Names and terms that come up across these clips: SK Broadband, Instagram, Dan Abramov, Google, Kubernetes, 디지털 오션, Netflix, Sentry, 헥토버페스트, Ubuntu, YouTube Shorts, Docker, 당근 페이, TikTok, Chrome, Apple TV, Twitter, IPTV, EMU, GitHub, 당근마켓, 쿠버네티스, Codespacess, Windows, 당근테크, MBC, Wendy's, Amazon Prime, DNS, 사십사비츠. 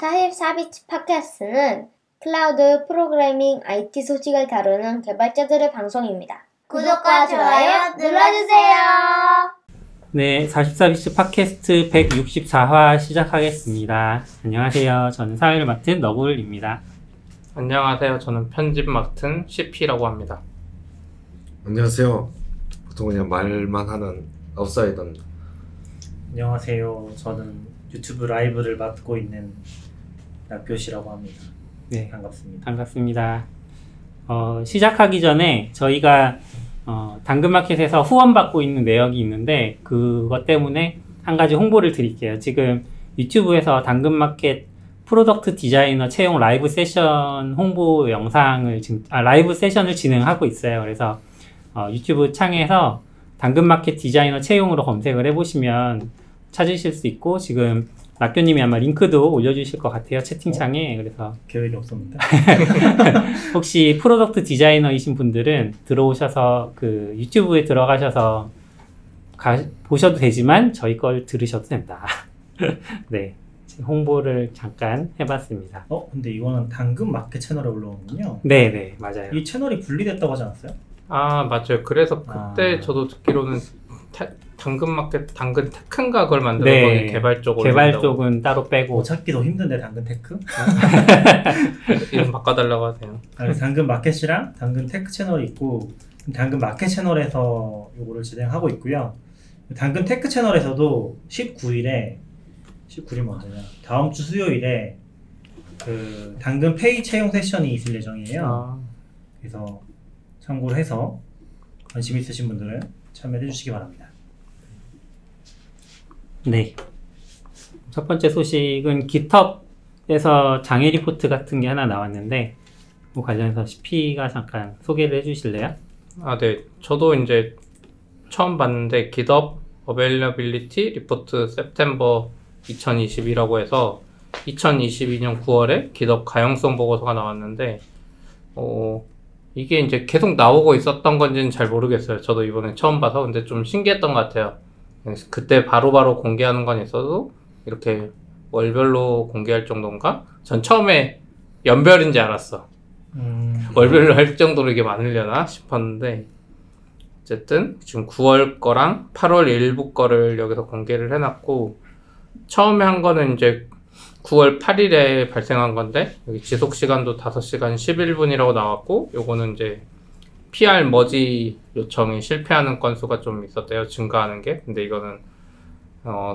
사십사비츠 팟캐스트는 클라우드 프로그래밍 IT 소식을 다루는 개발자들의 방송입니다. 구독과 좋아요 눌러주세요. 네, 사십사비츠 팟캐스트 164화 시작하겠습니다. 안녕하세요. 저는 사회를 맡은 너굴입니다. 안녕하세요. 저는 편집 맡은 CP라고 합니다. 안녕하세요. 보통 그냥 말만 하는 아웃사이더입니다. 안녕하세요. 저는 유튜브 라이브를 맡고 있는 낙교시라고 합니다. 네, 반갑습니다. 반갑습니다. 시작하기 전에 저희가 당근마켓에서 후원받고 있는 내역이 있는데 그것 때문에 한 가지 홍보를 드릴게요. 지금 유튜브에서 당근마켓 프로덕트 디자이너 채용 라이브 세션 홍보 영상을 라이브 세션을 진행하고 있어요. 그래서 유튜브 창에서 당근마켓 디자이너 채용으로 검색을 해보시면 찾으실 수 있고, 지금 낙교님이 아마 링크도 올려주실 것 같아요. 채팅창에. 그래서 계획이 없습니다. 혹시 프로덕트 디자이너이신 분들은 들어오셔서 그 유튜브에 들어가셔서 보셔도 되지만 저희 걸 들으셔도 된다. 네, 홍보를 잠깐 해봤습니다. 근데 이거는 당근마켓 채널에 올라오는군요. 네네, 맞아요. 이 채널이 분리됐다고 하지 않았어요? 아, 맞아요. 그래서 그때 저도 듣기로는 당근마켓, 당근테크인가 그걸 만들어 보니 네. 개발 쪽은 따로 빼고. 찾기 더 힘든데 당근테크? 이름 바꿔달라고 하세요. 당근마켓이랑 당근테크 채널이 있고, 당근마켓 채널에서 요거를 진행하고 있고요. 당근테크 채널에서도 19일이 뭐냐? 다음 주 수요일에 그 당근 페이 채용 세션이 있을 예정이에요. 그래서 참고를 해서 관심 있으신 분들은 참여해 주시기 바랍니다. 네. 첫 번째 소식은 GitHub에서 장애 리포트 같은 게 하나 나왔는데, 뭐 관련해서 CP가 잠깐 소개를 해주실래요? 아, 네. 저도 이제 처음 봤는데 GitHub Availability Report September 2020이라고 해서 2022년 9월에 GitHub 가용성 보고서가 나왔는데, 이게 이제 계속 나오고 있었던 건지는 잘 모르겠어요. 저도 이번에 처음 봐서. 근데 좀 신기했던 것 같아요. 그때 바로바로 공개하는 건 있어도 이렇게 월별로 공개할 정도인가? 전 처음에 연별인지 알았어. 월별로 할 정도로 이게 많으려나 싶었는데, 어쨌든 지금 9월 거랑 8월 일부 거를 여기서 공개를 해놨고, 처음에 한 거는 이제 9월 8일에 발생한 건데, 여기 지속 시간도 5시간 11분이라고 나왔고, 요거는 이제 PR 머지 요청이 실패하는 건수가 좀 있었대요. 증가하는 게. 근데 이거는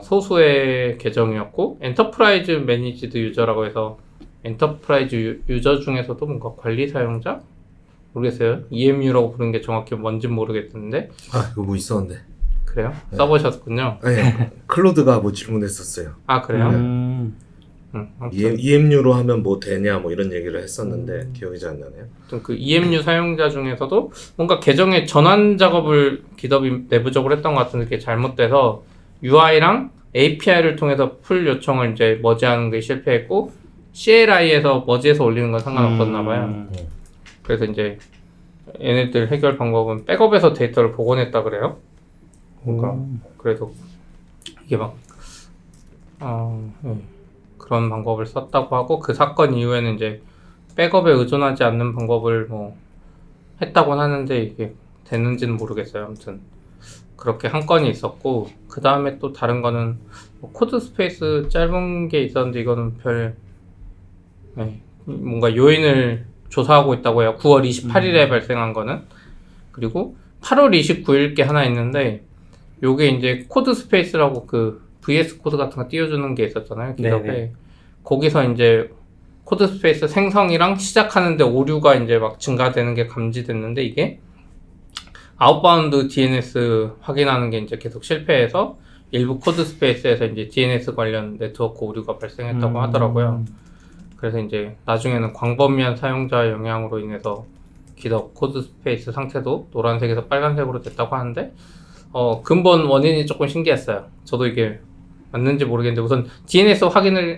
소수의 계정이었고, 엔터프라이즈 매니지드 유저라고 해서 엔터프라이즈 유저 중에서도 뭔가 관리 사용자? 모르겠어요. EMU라고 부르는 게 정확히 뭔진 모르겠는데. 아, 이거 뭐 있었는데. 그래요? 네. 써보셨군요. 네. 클로드가 뭐 질문했었어요. 아, 그래요? EMU로 하면 뭐 되냐 뭐 이런 얘기를 했었는데 기억이 잘 안 나네요. 그 EMU 사용자 중에서도 뭔가 계정의 전환 작업을 GitHub이 내부적으로 했던 것 같은데 그게 잘못돼서 UI랑 API를 통해서 풀 요청을 이제 머지하는 게 실패했고, CLI에서 머지해서 올리는 건 상관없었나 봐요. 그래서 이제 얘네들 해결 방법은 백업에서 데이터를 복원했다 그래요. 그러니까 그래도 이게 막 그런 방법을 썼다고 하고, 그 사건 이후에는 이제 백업에 의존하지 않는 방법을 뭐 했다고는 하는데 이게 되는지는 모르겠어요. 아무튼 그렇게 한 건이 있었고, 그 다음에 또 다른 거는 뭐 코드 스페이스 짧은 게 있었는데 이거는 뭔가 요인을 조사하고 있다고 해요. 9월 28일에 발생한 거는. 그리고 8월 29일 게 하나 있는데, 요게 이제 코드 스페이스라고 그 VS 코드 같은 거 띄워주는 게 있었잖아요. GitHub에. 거기서 이제 코드 스페이스 생성이랑 시작하는데 오류가 이제 막 증가되는 게 감지됐는데, 이게 아웃바운드 DNS 확인하는 게 이제 계속 실패해서 일부 코드 스페이스에서 이제 DNS 관련 네트워크 오류가 발생했다고 하더라고요. 그래서 이제 나중에는 광범위한 사용자 영향으로 인해서 GitHub 코드 스페이스 상태도 노란색에서 빨간색으로 됐다고 하는데, 근본 원인이 조금 신기했어요. 저도 이게 맞는지 모르겠는데, 우선 DNS 확인이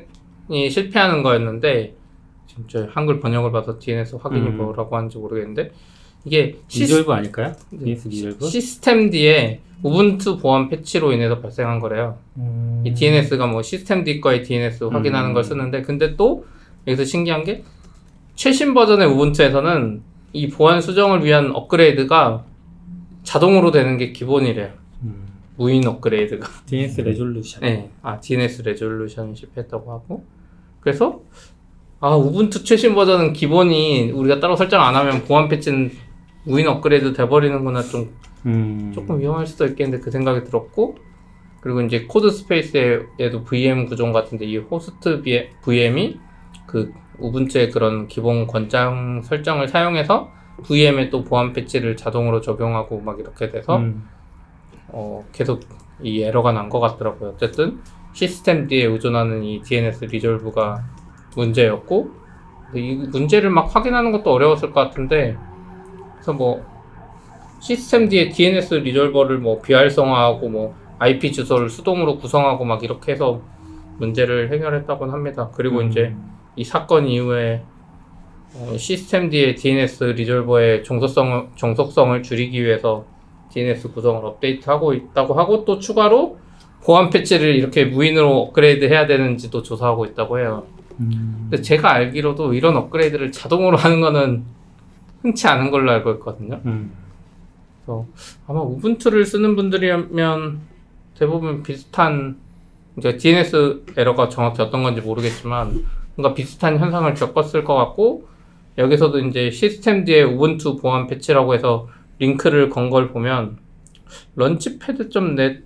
실패하는 거였는데, 진짜 한글 번역을 봐서 DNS 확인이 뭐라고 하는지 모르겠는데, 이게 리졸브 아닐까요? DNS 리졸브? 시스템 D에 우분투 보안 패치로 인해서 발생한 거래요. 이 DNS가 뭐 시스템 D과의 DNS 확인하는 걸 쓰는데, 근데 또 여기서 신기한 게 최신 버전의 우분투에서는 이 보안 수정을 위한 업그레이드가 자동으로 되는 게 기본이래요. 무인 업그레이드가. DNS 레졸루션. 네. 아, DNS 레졸루션십 했다고 하고. 그래서, 아, 우분투 최신 버전은 기본이 우리가 따로 설정 안 하면 보안 패치는 무인 업그레이드 돼버리는구나. 좀, 조금 위험할 수도 있겠는데 그 생각이 들었고. 그리고 이제 코드 스페이스에도 VM 구조 같은데 이 호스트 VM이 그 우분투의 그런 기본 권장 설정을 사용해서 VM에 또 보안 패치를 자동으로 적용하고 막 이렇게 돼서 계속 이 에러가 난 것 같더라고요. 어쨌든 시스템 D에 의존하는 이 DNS 리졸브가 문제였고, 이 문제를 막 확인하는 것도 어려웠을 것 같은데, 그래서 뭐 시스템 D에 DNS 리졸버를 뭐 비활성화하고 뭐 IP 주소를 수동으로 구성하고 막 이렇게 해서 문제를 해결했다고 합니다. 그리고 이제 이 사건 이후에 시스템 D의 DNS 리졸버의 정속성을 줄이기 위해서 DNS 구성을 업데이트하고 있다고 하고, 또 추가로 보안 패치를 이렇게 무인으로 업그레이드 해야 되는지도 조사하고 있다고 해요. 근데 제가 알기로도 이런 업그레이드를 자동으로 하는 거는 흔치 않은 걸로 알고 있거든요. 그래서 아마 우분투를 쓰는 분들이면 대부분 비슷한, 이제 DNS 에러가 정확히 어떤 건지 모르겠지만 뭔가 비슷한 현상을 겪었을 것 같고, 여기서도 이제 시스템 뒤에 우분투 보안 패치라고 해서 링크를 건 걸 보면 런치패드.net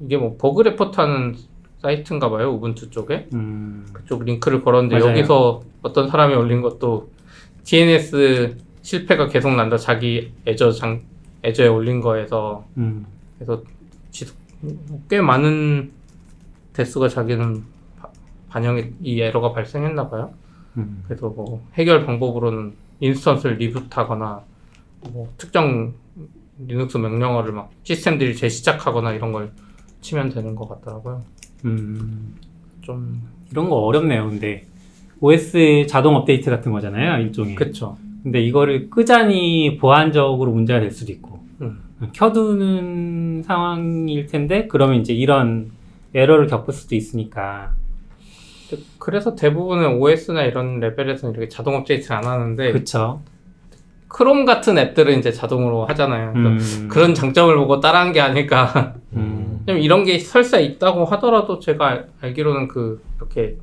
이게 뭐 버그 레포트하는 사이트인가 봐요. 우분투 쪽에 그쪽 링크를 걸었는데, 맞아요. 여기서 어떤 사람이 올린 것도 DNS 실패가 계속 난다, 자기 애저에 올린 거에서. 그래서 꽤 많은 대수가 자기는 이 에러가 발생했나 봐요. 그래서 뭐 해결 방법으로는 인스턴스를 리부트하거나 뭐 특정 리눅스 명령어를 막 시스템들이 재시작하거나 이런 걸 치면 되는 것 같더라고요. 좀 이런 거 어렵네요. 근데 OS 자동 업데이트 같은 거잖아요, 일종의. 그렇죠. 근데 이거를 끄자니 보안적으로 문제가 될 수도 있고, 켜두는 상황일 텐데 그러면 이제 이런 에러를 겪을 수도 있으니까. 그래서 대부분은 OS나 이런 레벨에서는 이렇게 자동 업데이트 안 하는데, 그쵸. 크롬 같은 앱들은 이제 자동으로 하잖아요. 그런 장점을 보고 따라한 게 아닐까. 이런 게 설사 있다고 하더라도 제가 알기로는 이렇게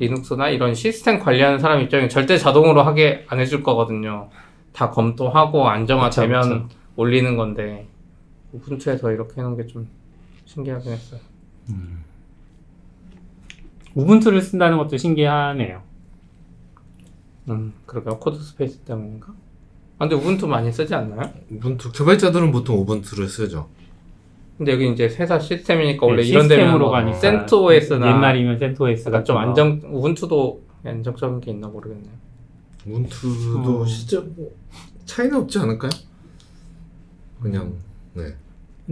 리눅스나 이런 시스템 관리하는 사람 입장에 절대 자동으로 하게 안 해줄 거거든요. 다 검토하고 안정화되면, 그쵸. 올리는 건데 우분투에서 이렇게 해놓은 게 좀 신기하긴 했어요. 우분투를 쓴다는 것도 신기하네요. 그러게요. 코드 스페이스 때문인가? 아, 근데 우분투 많이 쓰지 않나요? 우분투 개발자들은 보통 우분투를 쓰죠. 근데 여기 이제 회사 시스템이니까 원래 이런 데면 뭐 CentOS나 옛날이면 CentOS가 좀 우분투도 안정적인 게 있나 모르겠네요. 우분투도 진짜 뭐 차이는 없지 않을까요? 그냥 네.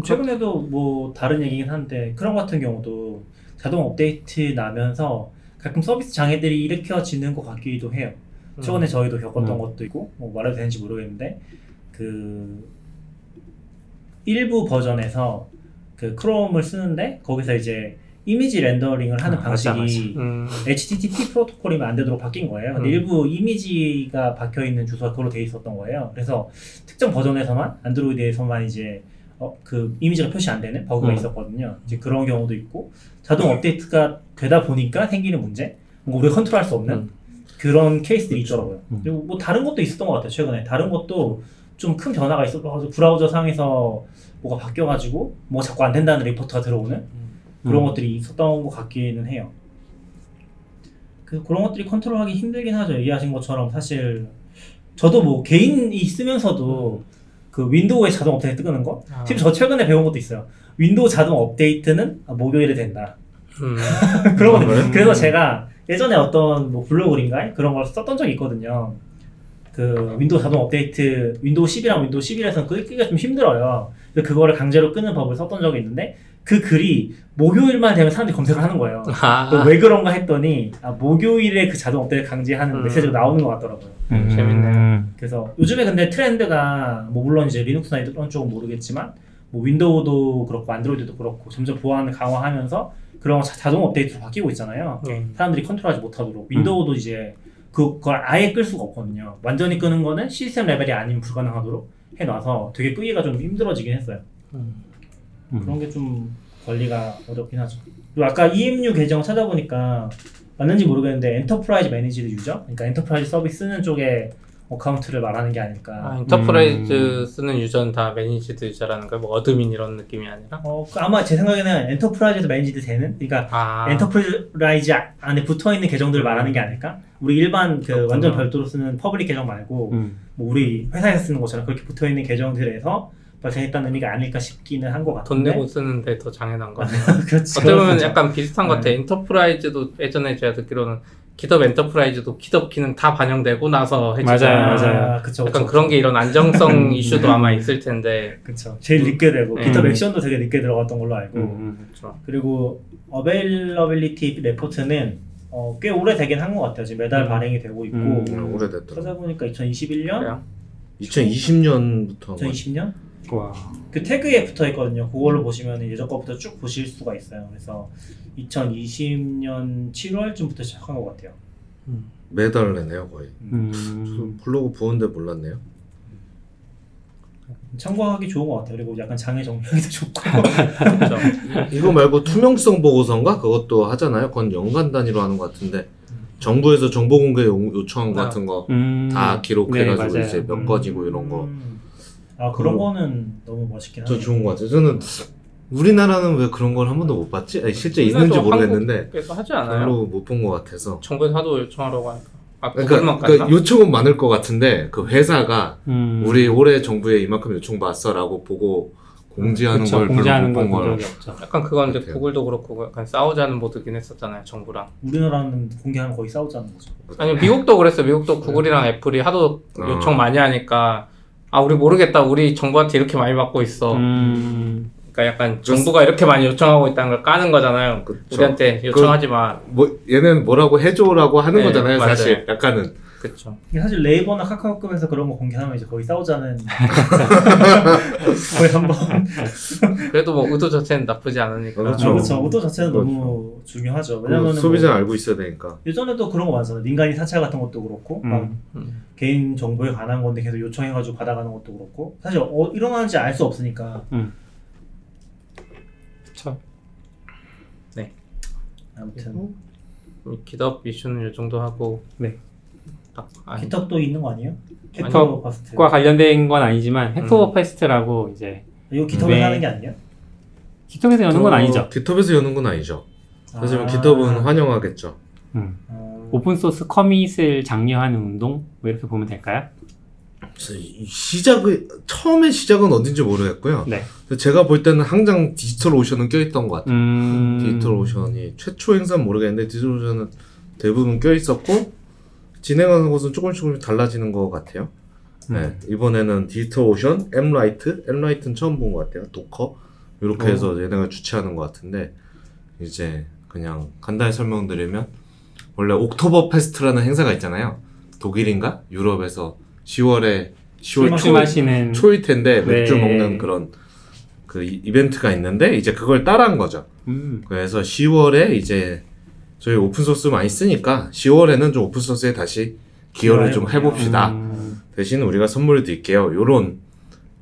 최근에도 뭐 다른 얘기긴 한데 크롬 같은 경우도 자동 업데이트 나면서 가끔 서비스 장애들이 일으켜지는 것 같기도 해요. 최근에 저희도 겪었던 것도 있고, 뭐 말해도 되는지 모르겠는데, 일부 버전에서 크롬을 쓰는데, 거기서 이제 이미지 렌더링을 하는 방식이 맞아. HTTP 프로토콜이면 안 되도록 바뀐 거예요. 근데 일부 이미지가 박혀있는 주소가 그걸로 돼 있었던 거예요. 그래서 특정 버전에서만, 안드로이드에서만 이제 이미지가 표시 안 되는 버그가 있었거든요. 이제 그런 경우도 있고, 자동 업데이트가 되다 보니까 생기는 문제, 우리가 컨트롤할 수 없는 그런 케이스들이 있더라고요. 그리고 뭐 다른 것도 있었던 것 같아요. 최근에 다른 것도 좀 큰 변화가 있어서 브라우저 상에서 뭐가 바뀌어가지고 뭐 자꾸 안 된다는 리포트가 들어오는 그런 것들이 있었던 것 같기는 해요. 그래서 그런 것들이 컨트롤하기 힘들긴 하죠. 얘기하신 것처럼 사실 저도 뭐 개인이 쓰면서도 윈도우에 자동 업데이트 끄는 거? 지금 저 최근에 배운 것도 있어요. 윈도우 자동 업데이트는 목요일에 된다. 그런 거. 그래서 제가 예전에 어떤 뭐 블로그인가 그런 걸 썼던 적이 있거든요. 윈도우 자동 업데이트, 윈도우 10이랑 윈도우 11에서는 끄기가 좀 힘들어요. 그래서 그거를 강제로 끄는 법을 썼던 적이 있는데, 그 글이 목요일만 되면 사람들이 검색을 하는 거예요. 또 왜 그런가 했더니 목요일에 그 자동업데이트 강제하는 메시지가 나오는 것 같더라고요. 재밌네요. 그래서 요즘에 근데 트렌드가 뭐 물론 이제 리눅스나 이런 쪽은 모르겠지만 뭐 윈도우도 그렇고 안드로이드도 그렇고 점점 보안을 강화하면서 그런 자동 업데이트로 바뀌고 있잖아요. 사람들이 컨트롤하지 못하도록 윈도우도 이제 그걸 아예 끌 수가 없거든요. 완전히 끄는 거는 시스템 레벨이 아니면 불가능하도록 해놔서 되게 끄기가 좀 힘들어지긴 했어요. 그런 게 좀 관리가 어렵긴 하죠. 그리고 아까 EMU 계정 찾아보니까 맞는지 모르겠는데 엔터프라이즈 매니지드 유저? 그러니까 엔터프라이즈 서비스 쓰는 쪽에 어카운트를 말하는 게 아닐까. 아, 엔터프라이즈 쓰는 유저는 다 매니지드 유저라는 거야? 뭐 어드민 이런 느낌이 아니라? 아마 제 생각에는 엔터프라이즈에서 매니지드 되는? 그러니까 엔터프라이즈 안에 붙어있는 계정들을 말하는 게 아닐까? 우리 일반 그 완전 별도로 쓰는 퍼블릭 계정 말고 뭐 우리 회사에서 쓰는 것처럼 그렇게 붙어있는 계정들에서 발생했다는 의미가 아닐까 싶기는 한 것 같은데 돈 내고 쓰는데 더 장애난 것 같아요. 그렇죠. 어떻게 보면 약간 비슷한 것 같아요. 엔터프라이즈도 예전에 제가 듣기로는 깃허브 엔터프라이즈도 깃허브 키는 다 반영되고 나서 해주잖아요. 맞아요. 그쵸, 약간 그쵸. 그런 게 이런 안정성 이슈도 아마 있을 텐데 그렇죠. 제일 늦게 되고 깃허브 액션도 되게 늦게 들어갔던 걸로 알고 그렇죠. 그리고 어베일러빌리티 레포트는 꽤 오래 되긴 한 것 같아요. 지금 매달 발행이 되고 있고 오래됐다. 찾아보니까 2021년? 그래요? 2020년부터 2020년? 와. 그 태그에 붙어 있거든요. 그걸로 보시면 예전 거부터 쭉 보실 수가 있어요. 그래서 2020년 7월쯤부터 시작한 것 같아요. 매달 내네요 거의. 블로그 보는데 몰랐네요. 참고하기 좋은 것 같아요. 그리고 약간 장애 정리하기도 좋고. 이거 말고 투명성 보고서인가? 그것도 하잖아요. 그건 연간 단위로 하는 것 같은데 정부에서 정보 공개 요청한 것 같은 거 다 기록해가지고 네, 이제 몇 가지고 이런 거. 아 그런 거는 너무 멋있긴 하네요. 저 좋은 거 같아요. 저는 우리나라는 왜 그런 걸 한 번도 못 봤지? 아니, 실제 있는지 모르겠는데 하지 않아요? 별로 못 본 거 같아서 정부에서 하도 요청하라고 하니까 그러니까 요청은 많을 거 같은데 그 회사가 우리 올해 정부에 이만큼 요청 받았어라고 보고 공지하는 그쵸, 걸 공지하는 별로 못 본 거예요. 약간 그건 이제 구글도 그렇고 약간 싸우자는 모드긴 했었잖아요. 정부랑 우리나라는 공개하면 거의 싸우자는 거죠. 아니 미국도 그랬어요. 미국도 구글이랑 애플이 하도 요청 많이 하니까 아 우리 모르겠다. 우리 정부한테 이렇게 많이 받고 있어. 그러니까 약간 정부가 이렇게 많이 요청하고 있다는 걸 까는 거잖아요. 그쵸. 우리한테 요청하지 마. 뭐 얘는 뭐라고 해줘라고 하는 네, 거잖아요. 맞아요. 사실 약간은. 그렇죠. 사실 네이버나 카카오급에서 그런 거 공개하면 이제 거의 싸우자는. 거의 한번. 그래도 뭐 의도 자체는 나쁘지 않으니까. 그렇죠. 아, 그렇죠. 의도 자체는 그렇죠. 너무 중요하죠. 왜냐면 소비자 뭐 알고 있어야 되니까. 예전에도 그런 거 많잖아요. 민간인 사찰 같은 것도 그렇고. 막 개인 정보에 관한 건데 계속 요청해가지고 받아가는 것도 그렇고 사실 일어나는지 알 수 없으니까. 그렇죠. 네. 아무튼 깃헙 이슈는 이 정도 하고. 네. 깃헙도 있는 거 아니에요? 깃헙과 관련된 건 아니지만 헥토버페스트라고 이제 이거 깃헙에서 하는 게 아니에요? 깃헙에서 여는 건 아니죠. 깃헙에서 여는 건 아니죠. 하지만 깃헙은 환영하겠죠. 오픈소스 커밋을 장려하는 운동? 뭐 이렇게 보면 될까요? 처음에 시작은 어딘지 모르겠고요. 네. 제가 볼 때는 항상 디지털 오션은 껴있던 것 같아요. 디지털 오션이 최초 행사는 모르겠는데 디지털 오션은 대부분 껴있었고 진행하는 것은 조금씩 달라지는 것 같아요. 네. 이번에는 디지털 오션, 엠라이트는 처음 본 것 같아요. 도커 이렇게 해서 얘네가 주최하는 것 같은데 이제 그냥 간단히 설명드리면 원래 옥토버 페스트라는 행사가 있잖아요. 독일인가? 유럽에서 10월 초일 텐데 맥주 네. 먹는 그런 그 이벤트가 있는데 이제 그걸 따라한 거죠. 그래서 10월에 이제 저희 오픈소스 많이 쓰니까 10월에는 좀 오픈소스에 다시 기여를 좀 해봅시다. 대신 우리가 선물을 드릴게요. 요런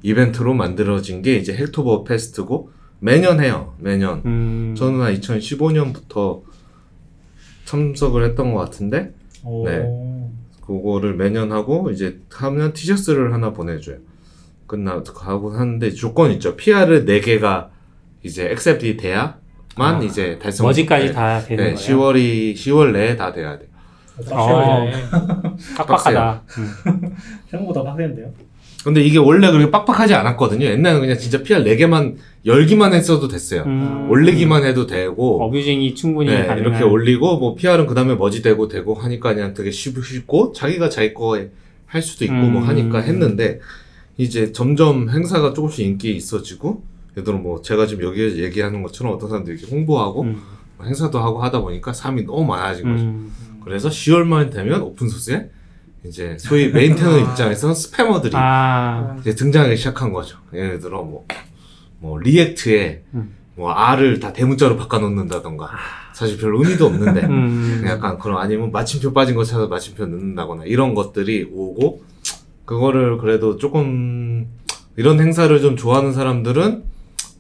이벤트로 만들어진 게 이제 헥토버 페스트고 매년 해요. 매년. 저는 한 2015년부터 참석을 했던 것 같은데 네. 그거를 매년 하고 이제 하면 티셔츠를 하나 보내줘요. 끝나고 하고 하는데 조건 있죠. PR을 4개가 이제 액셉트 돼야 만 이제 달성. 머지까지 다 되는 네, 거예요. 10월 내에 다 돼야 돼. 빡빡하다. 생각보다 빡센데요. 근데 이게 원래 그렇게 빡빡하지 않았거든요. 옛날에는 그냥 진짜 PR 4개만 열기만 했어도 됐어요. 올리기만 해도 되고 어뷰징이 충분히 네, 가능한 이렇게 올리고 뭐 PR은 그 다음에 머지되고 되고 하니까 그냥 되게 쉽고 자기가 자기 거 할 수도 있고 뭐 하니까 했는데 이제 점점 행사가 조금씩 인기 있어지고 예를 들어 뭐 제가 지금 여기에 얘기하는 것처럼 어떤 사람들이 이렇게 홍보하고 행사도 하고 하다 보니까 사람이 너무 많아진 거죠. 그래서 10월만 되면 오픈소스에 이제 소위 메인테너 입장에서 스패머들이 이제 등장하기 시작한 거죠. 예를 들어 뭐 리액트에 뭐 R을 다 대문자로 바꿔놓는다던가 사실 별 의미도 없는데 약간 그런, 아니면 마침표 빠진 거 찾아서 마침표 넣는다거나 이런 것들이 오고, 그거를 그래도 조금 이런 행사를 좀 좋아하는 사람들은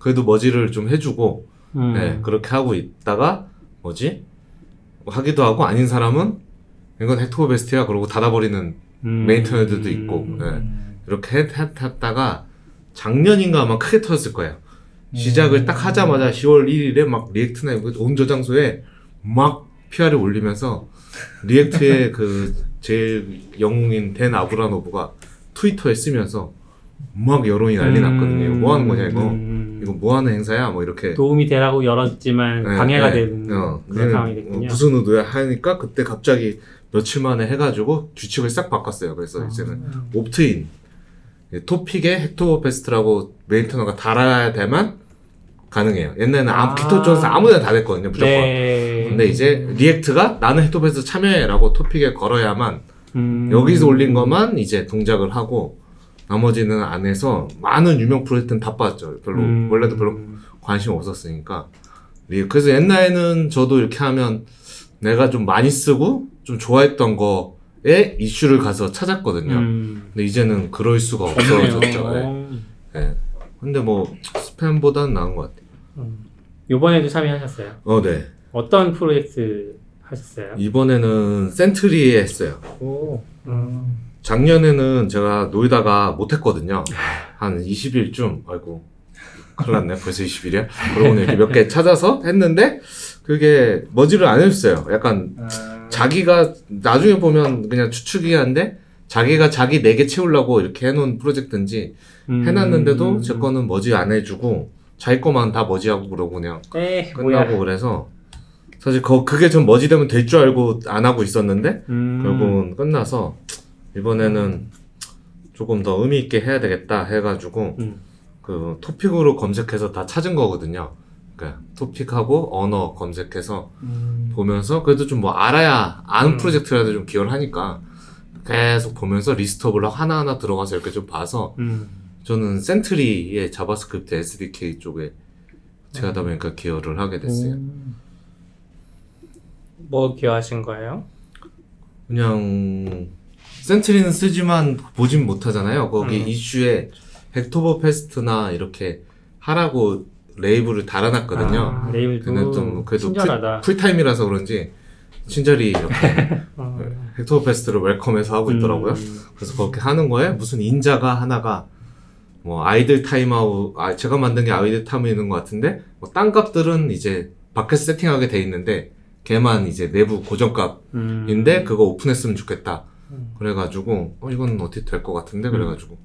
그래도 머지를 좀 해주고 네, 그렇게 하고 있다가 뭐지? 하기도 하고 아닌 사람은 이건 헥토베스트야 그러고 닫아버리는 메인터너들도 있고 네, 이렇게 했다가 작년인가 아마 크게 터졌을 거예요. 시작을 딱 하자마자 10월 1일에 막 리액트나 온 저장소에 막 PR을 올리면서 리액트의 그 제일 영웅인 댄 아브라노브가 트위터에 쓰면서 막 여론이 난리 났거든요. 이거 뭐 하는 거냐 이거. 이거 뭐 하는 행사야? 뭐 이렇게. 도움이 되라고 열었지만 네, 방해가 네, 되는 그런 상황이 됐군요. 무슨 의도야 하니까 그때 갑자기 며칠 만에 해가지고 규칙을 싹 바꿨어요. 그래서 이제는 옵트인. 토픽에 헥토베스트라고 메인터너가 달아야 되만 가능해요. 옛날에는 기토존스 아무데나 다 됐거든요, 무조건. 네. 근데 이제 리액트가 나는 헥토베스트 참여해라고 토픽에 걸어야만 여기서 올린 것만 이제 동작을 하고 나머지는 안 해서 많은 유명 프로젝트는 다 빠졌죠. 별로 원래도 별로 관심 없었으니까. 그래서 옛날에는 저도 이렇게 하면 내가 좀 많이 쓰고 좀 좋아했던 거 에 이슈를 가서 찾았거든요. 근데 이제는 그럴 수가 없어졌죠. 네. 네. 근데 뭐 스팸보다는 나은 것 같아요. 이번에도 참여하셨어요? 네. 어떤 프로젝트 하셨어요? 이번에는 센트리에 했어요. 오. 작년에는 제가 놀다가 못했거든요. 한 20일쯤 아이고 큰일 났네. 벌써 20일이야? 그러고 이렇게 몇 개 찾아서 했는데 그게 머지를 안 해줬어요. 약간 자기가 나중에 보면 그냥 추측이긴 한데 자기가 자기 4개 채우려고 이렇게 해놓은 프로젝트인지 해놨는데도 제 거는 머지 안 해주고 자기 거만 다 머지하고 그러고 그냥 에이, 끝나고 뭐야. 그래서 사실 그게 전 머지되면 될 줄 알고 안 하고 있었는데 결국은 끝나서 이번에는 조금 더 의미 있게 해야 되겠다 해가지고 그 토픽으로 검색해서 다 찾은 거거든요. 그러니까 토픽하고 언어 검색해서 보면서 그래도 좀 뭐 알아야 아는 프로젝트라도 좀 기여를 하니까 계속 보면서 리스트업을 하나하나 들어가서 이렇게 좀 봐서 저는 센트리의 자바스크립트 SDK 쪽에 제가 하다 보니까 기여를 하게 됐어요. 뭐 기여하신 거예요? 그냥 센트리는 쓰지만 보진 못하잖아요. 거기 이슈에 헥토버페스트나 이렇게 하라고 레이블을 달아놨거든요. 레이블도 근데 좀 그래도 친절하다. 풀타임이라서 그런지 친절히 이렇게 헥토버페스트를 웰컴해서 하고 있더라고요. 그래서 그렇게 하는 거에 무슨 인자가 하나가 뭐 아이들 타임아웃, 제가 만든 게 아이들 타임아웃인 것 같은데 뭐 딴값들은 이제 밖에서 세팅하게 돼 있는데 걔만 이제 내부 고정값인데 그거 오픈했으면 좋겠다. 그래가지고 이건 어떻게 될 것 같은데 그래가지고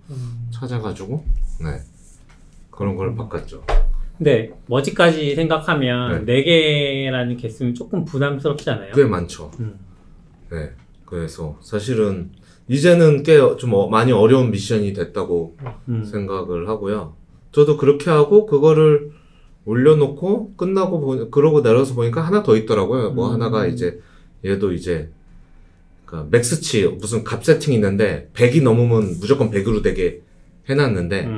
찾아가지고 네 그런 걸 바꿨죠. 네, 머지까지 생각하면 네 개라는 개수는 조금 부담스럽지 않아요? 꽤 많죠. 네, 그래서 사실은 이제는 꽤 좀 많이 어려운 미션이 됐다고 생각을 하고요. 저도 그렇게 하고 그거를 올려놓고 끝나고 그러고 내려서 보니까 하나 더 있더라고요. 뭐 하나가 이제 얘도 이제 그러니까 맥스치 무슨 값 세팅이 있는데 100이 넘으면 무조건 100으로 되게 해놨는데.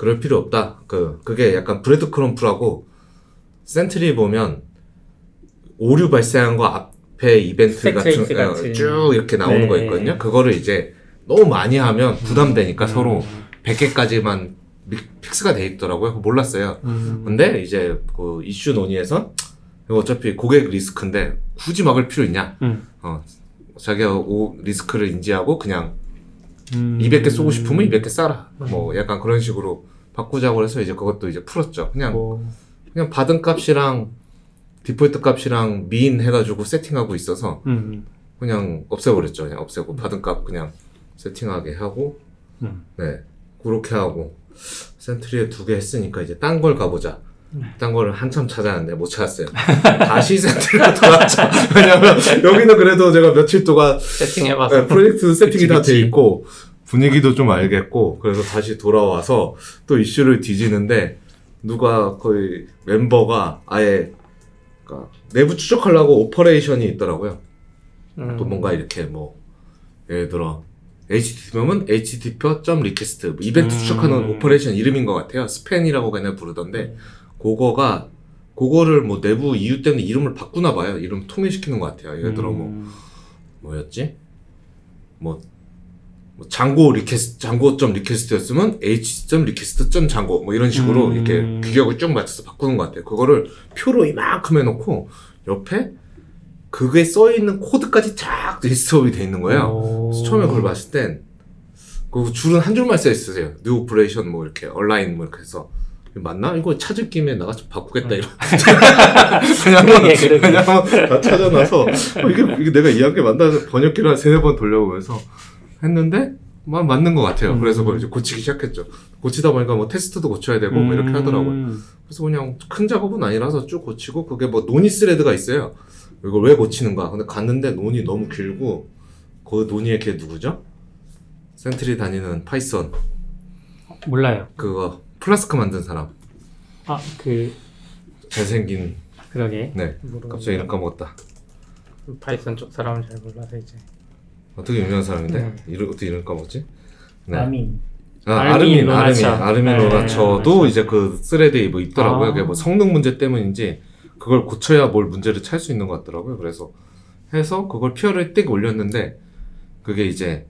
그럴 필요 없다. 그게 약간 브레드 크럼프라고 센트리 보면 오류 발생한 거 앞에 이벤트가 쭉 이렇게 나오는 네. 거 있거든요. 그거를 이제 너무 많이 하면 부담되니까 서로 100개까지만 픽스가 돼 있더라고요. 몰랐어요. 근데 이제 그 이슈 논의에선 이거 어차피 고객 리스크인데 굳이 막을 필요 있냐. 자기가 리스크를 인지하고 그냥 200개 쏘고 싶으면 200개 쏴라. 뭐 약간 그런 식으로 바꾸자고 해서 이제 그것도 이제 풀었죠. 그냥 받은 값이랑 디폴트 값이랑 미인 해가지고 세팅하고 있어서 그냥 없애버렸죠. 그냥 없애고 받은 값 그냥 세팅하게 하고 네 그렇게 하고 센트리에 2개 했으니까 이제 딴 걸 가보자. 딴 거를 한참 찾았는데 못 찾았어요. 다시 센트리로 돌아왔죠. 왜냐면 여기는 그래도 제가 며칠 동안 세팅해봐서 네, 프로젝트 세팅이 다 돼 있고 분위기도 좀 알겠고 그래서 다시 돌아와서 또 이슈를 뒤지는데 누가 거의 멤버가 아예 그러니까 내부 추적하려고 오퍼레이션이 있더라고요. 또 뭔가 이렇게 뭐 예를 들어 HTTP면 http.request 뭐 이벤트 추적하는 오퍼레이션 이름인 것 같아요. 스팬이라고 그냥 부르던데 그거를 뭐 내부 이유 때문에 이름을 바꾸나 봐요. 이름 통일시키는 것 같아요. 예를 들어 뭐였지? 뭐 장고.리퀘스트였으면 h.리퀘스트.장고 뭐 이런 식으로 이렇게 규격을 쭉 맞춰서 바꾸는 것 같아요. 그거를 표로 이만큼 해놓고 옆에 그게 써있는 코드까지 쫙 리스트업이 돼 있는 거예요. 그래서 처음에 그걸 봤을 땐 그 줄은 한 줄만 써있으세요. New operation 뭐 이렇게 얼라인 뭐 이렇게 해서 맞나? 이거 찾을 김에 나가 좀 바꾸겠다, 이런. 그냥 다 찾아놔서, 이게 내가 이 학교에 만나서 번역기를 한 3-4번 돌려보면서 했는데, 맞는 것 같아요. 그래서 그걸 이제 고치기 시작했죠. 고치다 보니까 뭐 테스트도 고쳐야 되고, 뭐 이렇게 하더라고요. 그래서 그냥 큰 작업은 아니라서 쭉 고치고, 그게 뭐 논의 스레드가 있어요. 이걸 왜 고치는가. 근데 갔는데 논의 너무 길고, 그 논의에 걔 누구죠? 센트리 다니는 파이썬. 몰라요. 그거. 플라스크 만든 사람. 아, 그 잘생긴. 그러게. 네. 갑자기 이름 까먹었다. 파이썬 쪽 사람을 잘 몰라서 이제. 어떻게 유명한 사람인데? 어떻게 이름 까먹었지? 네. 아르민 로나처도 이제 그 스레드에 뭐 있더라고요. 그게 뭐 성능 문제 때문인지 그걸 고쳐야 뭘 문제를 찰 수 있는 것 같더라고요. 그래서 해서 그걸 PR을 띡 올렸는데 그게 이제.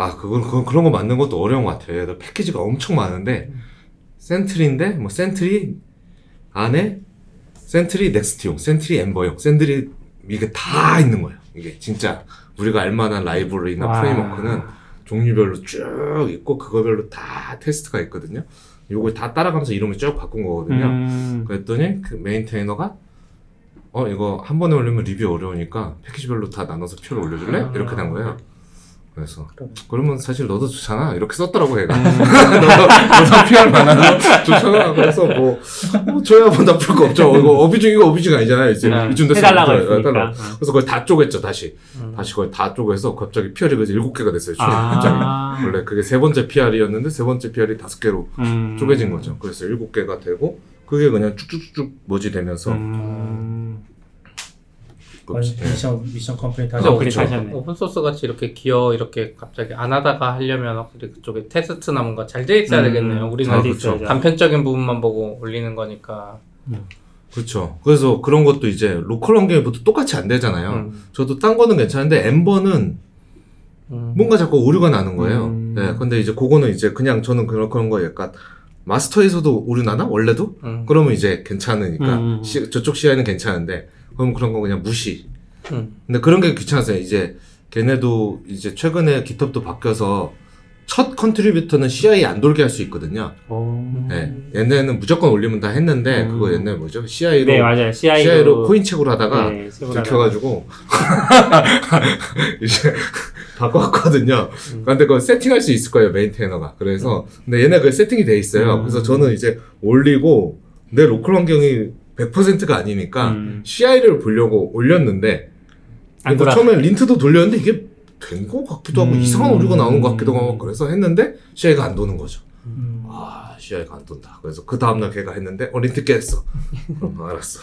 아, 그건 그런 거 만든 것도 어려운 것 같아요. 패키지가 엄청 많은데, 센트리인데, 뭐, 센트리 안에, 센트리 넥스트용, 센트리 엠버용, 센트리, 이게 다 있는 거예요. 이게 진짜, 우리가 알만한 라이브러리나 프레임워크는 종류별로 쭉 있고, 그거별로 다 테스트가 있거든요. 요걸 다 따라가면서 이름을 쭉 바꾼 거거든요. 그랬더니, 그 메인테이너가, 이거 한 번에 올리면 리뷰 어려우니까, 패키지별로 다 나눠서 표를 올려줄래? 이렇게 된 거예요. 그래서 그러면 사실 너도 좋잖아 이렇게 썼더라고 얘가. 너도 PR 많아서 좋잖아. 그래서 뭐 저야 뭐 나쁠 거 없죠. 이거 어뷰징이고 어뷰징 아니잖아요. 이제 이쯤 돼서 해달라고 했으니까. 그래서 그걸 다 쪼갰죠. 다시 그걸 다 쪼개서 갑자기 PR이 그래서 7개가 됐어요. 갑자기. 원래 그게 3번째 PR이었는데 3번째 PR이 5개로 쪼개진 거죠. 그래서 7개가 되고 그게 그냥 쭉쭉쭉 모지되면서. 미션 컴플리트하셨죠. 그렇죠. 오픈소스 같이 이렇게 기어 이렇게 갑자기 안 하다가 하려면 확실히 그쪽에 테스트나 뭔가 잘 돼 있어야 되겠네요. 우리는 그렇죠. 단편적인 부분만 보고 올리는 거니까. 그렇죠. 그래서 그런 것도 이제 로컬 환경에부터 똑같이 안 되잖아요. 저도 딴 거는 괜찮은데 엠버는 뭔가 자꾸 오류가 나는 거예요. 네, 근데 이제 그거는 이제 그냥 저는 그런 거 약간 마스터에서도 오류 나나? 원래도? 그러면 이제 괜찮으니까 저쪽 CI는 괜찮은데 그럼 그런 거 그냥 무시. 근데 그런 게 귀찮았어요. 이제 걔네도 이제 최근에 GitHub도 바뀌어서 첫 컨트리뷰터는 CI 안 돌게 할 수 있거든요. 네, 옛날에는 무조건 올리면 다 했는데 그거 옛날에 뭐죠? CI로. 네, 맞아요. CI로 코인책으로 하다가 들켜가지고 이제 바꿨거든요. 근데 그거 세팅할 수 있을 거예요. 메인테이너가. 그래서 근데 얘네 그 세팅이 돼 있어요. 그래서 저는 이제 올리고 내 로컬 환경이 100%가 아니니까 CI를 보려고 올렸는데 처음에 린트도 돌렸는데 이게 된 것 같기도 하고 이상한 오류가 나오는 것 같기도 하고 그래서 했는데 CI가 안 도는 거죠. CI가 안 돈다. 그래서 그 다음날 걔가 했는데 린트 깼어. 그럼 알았어.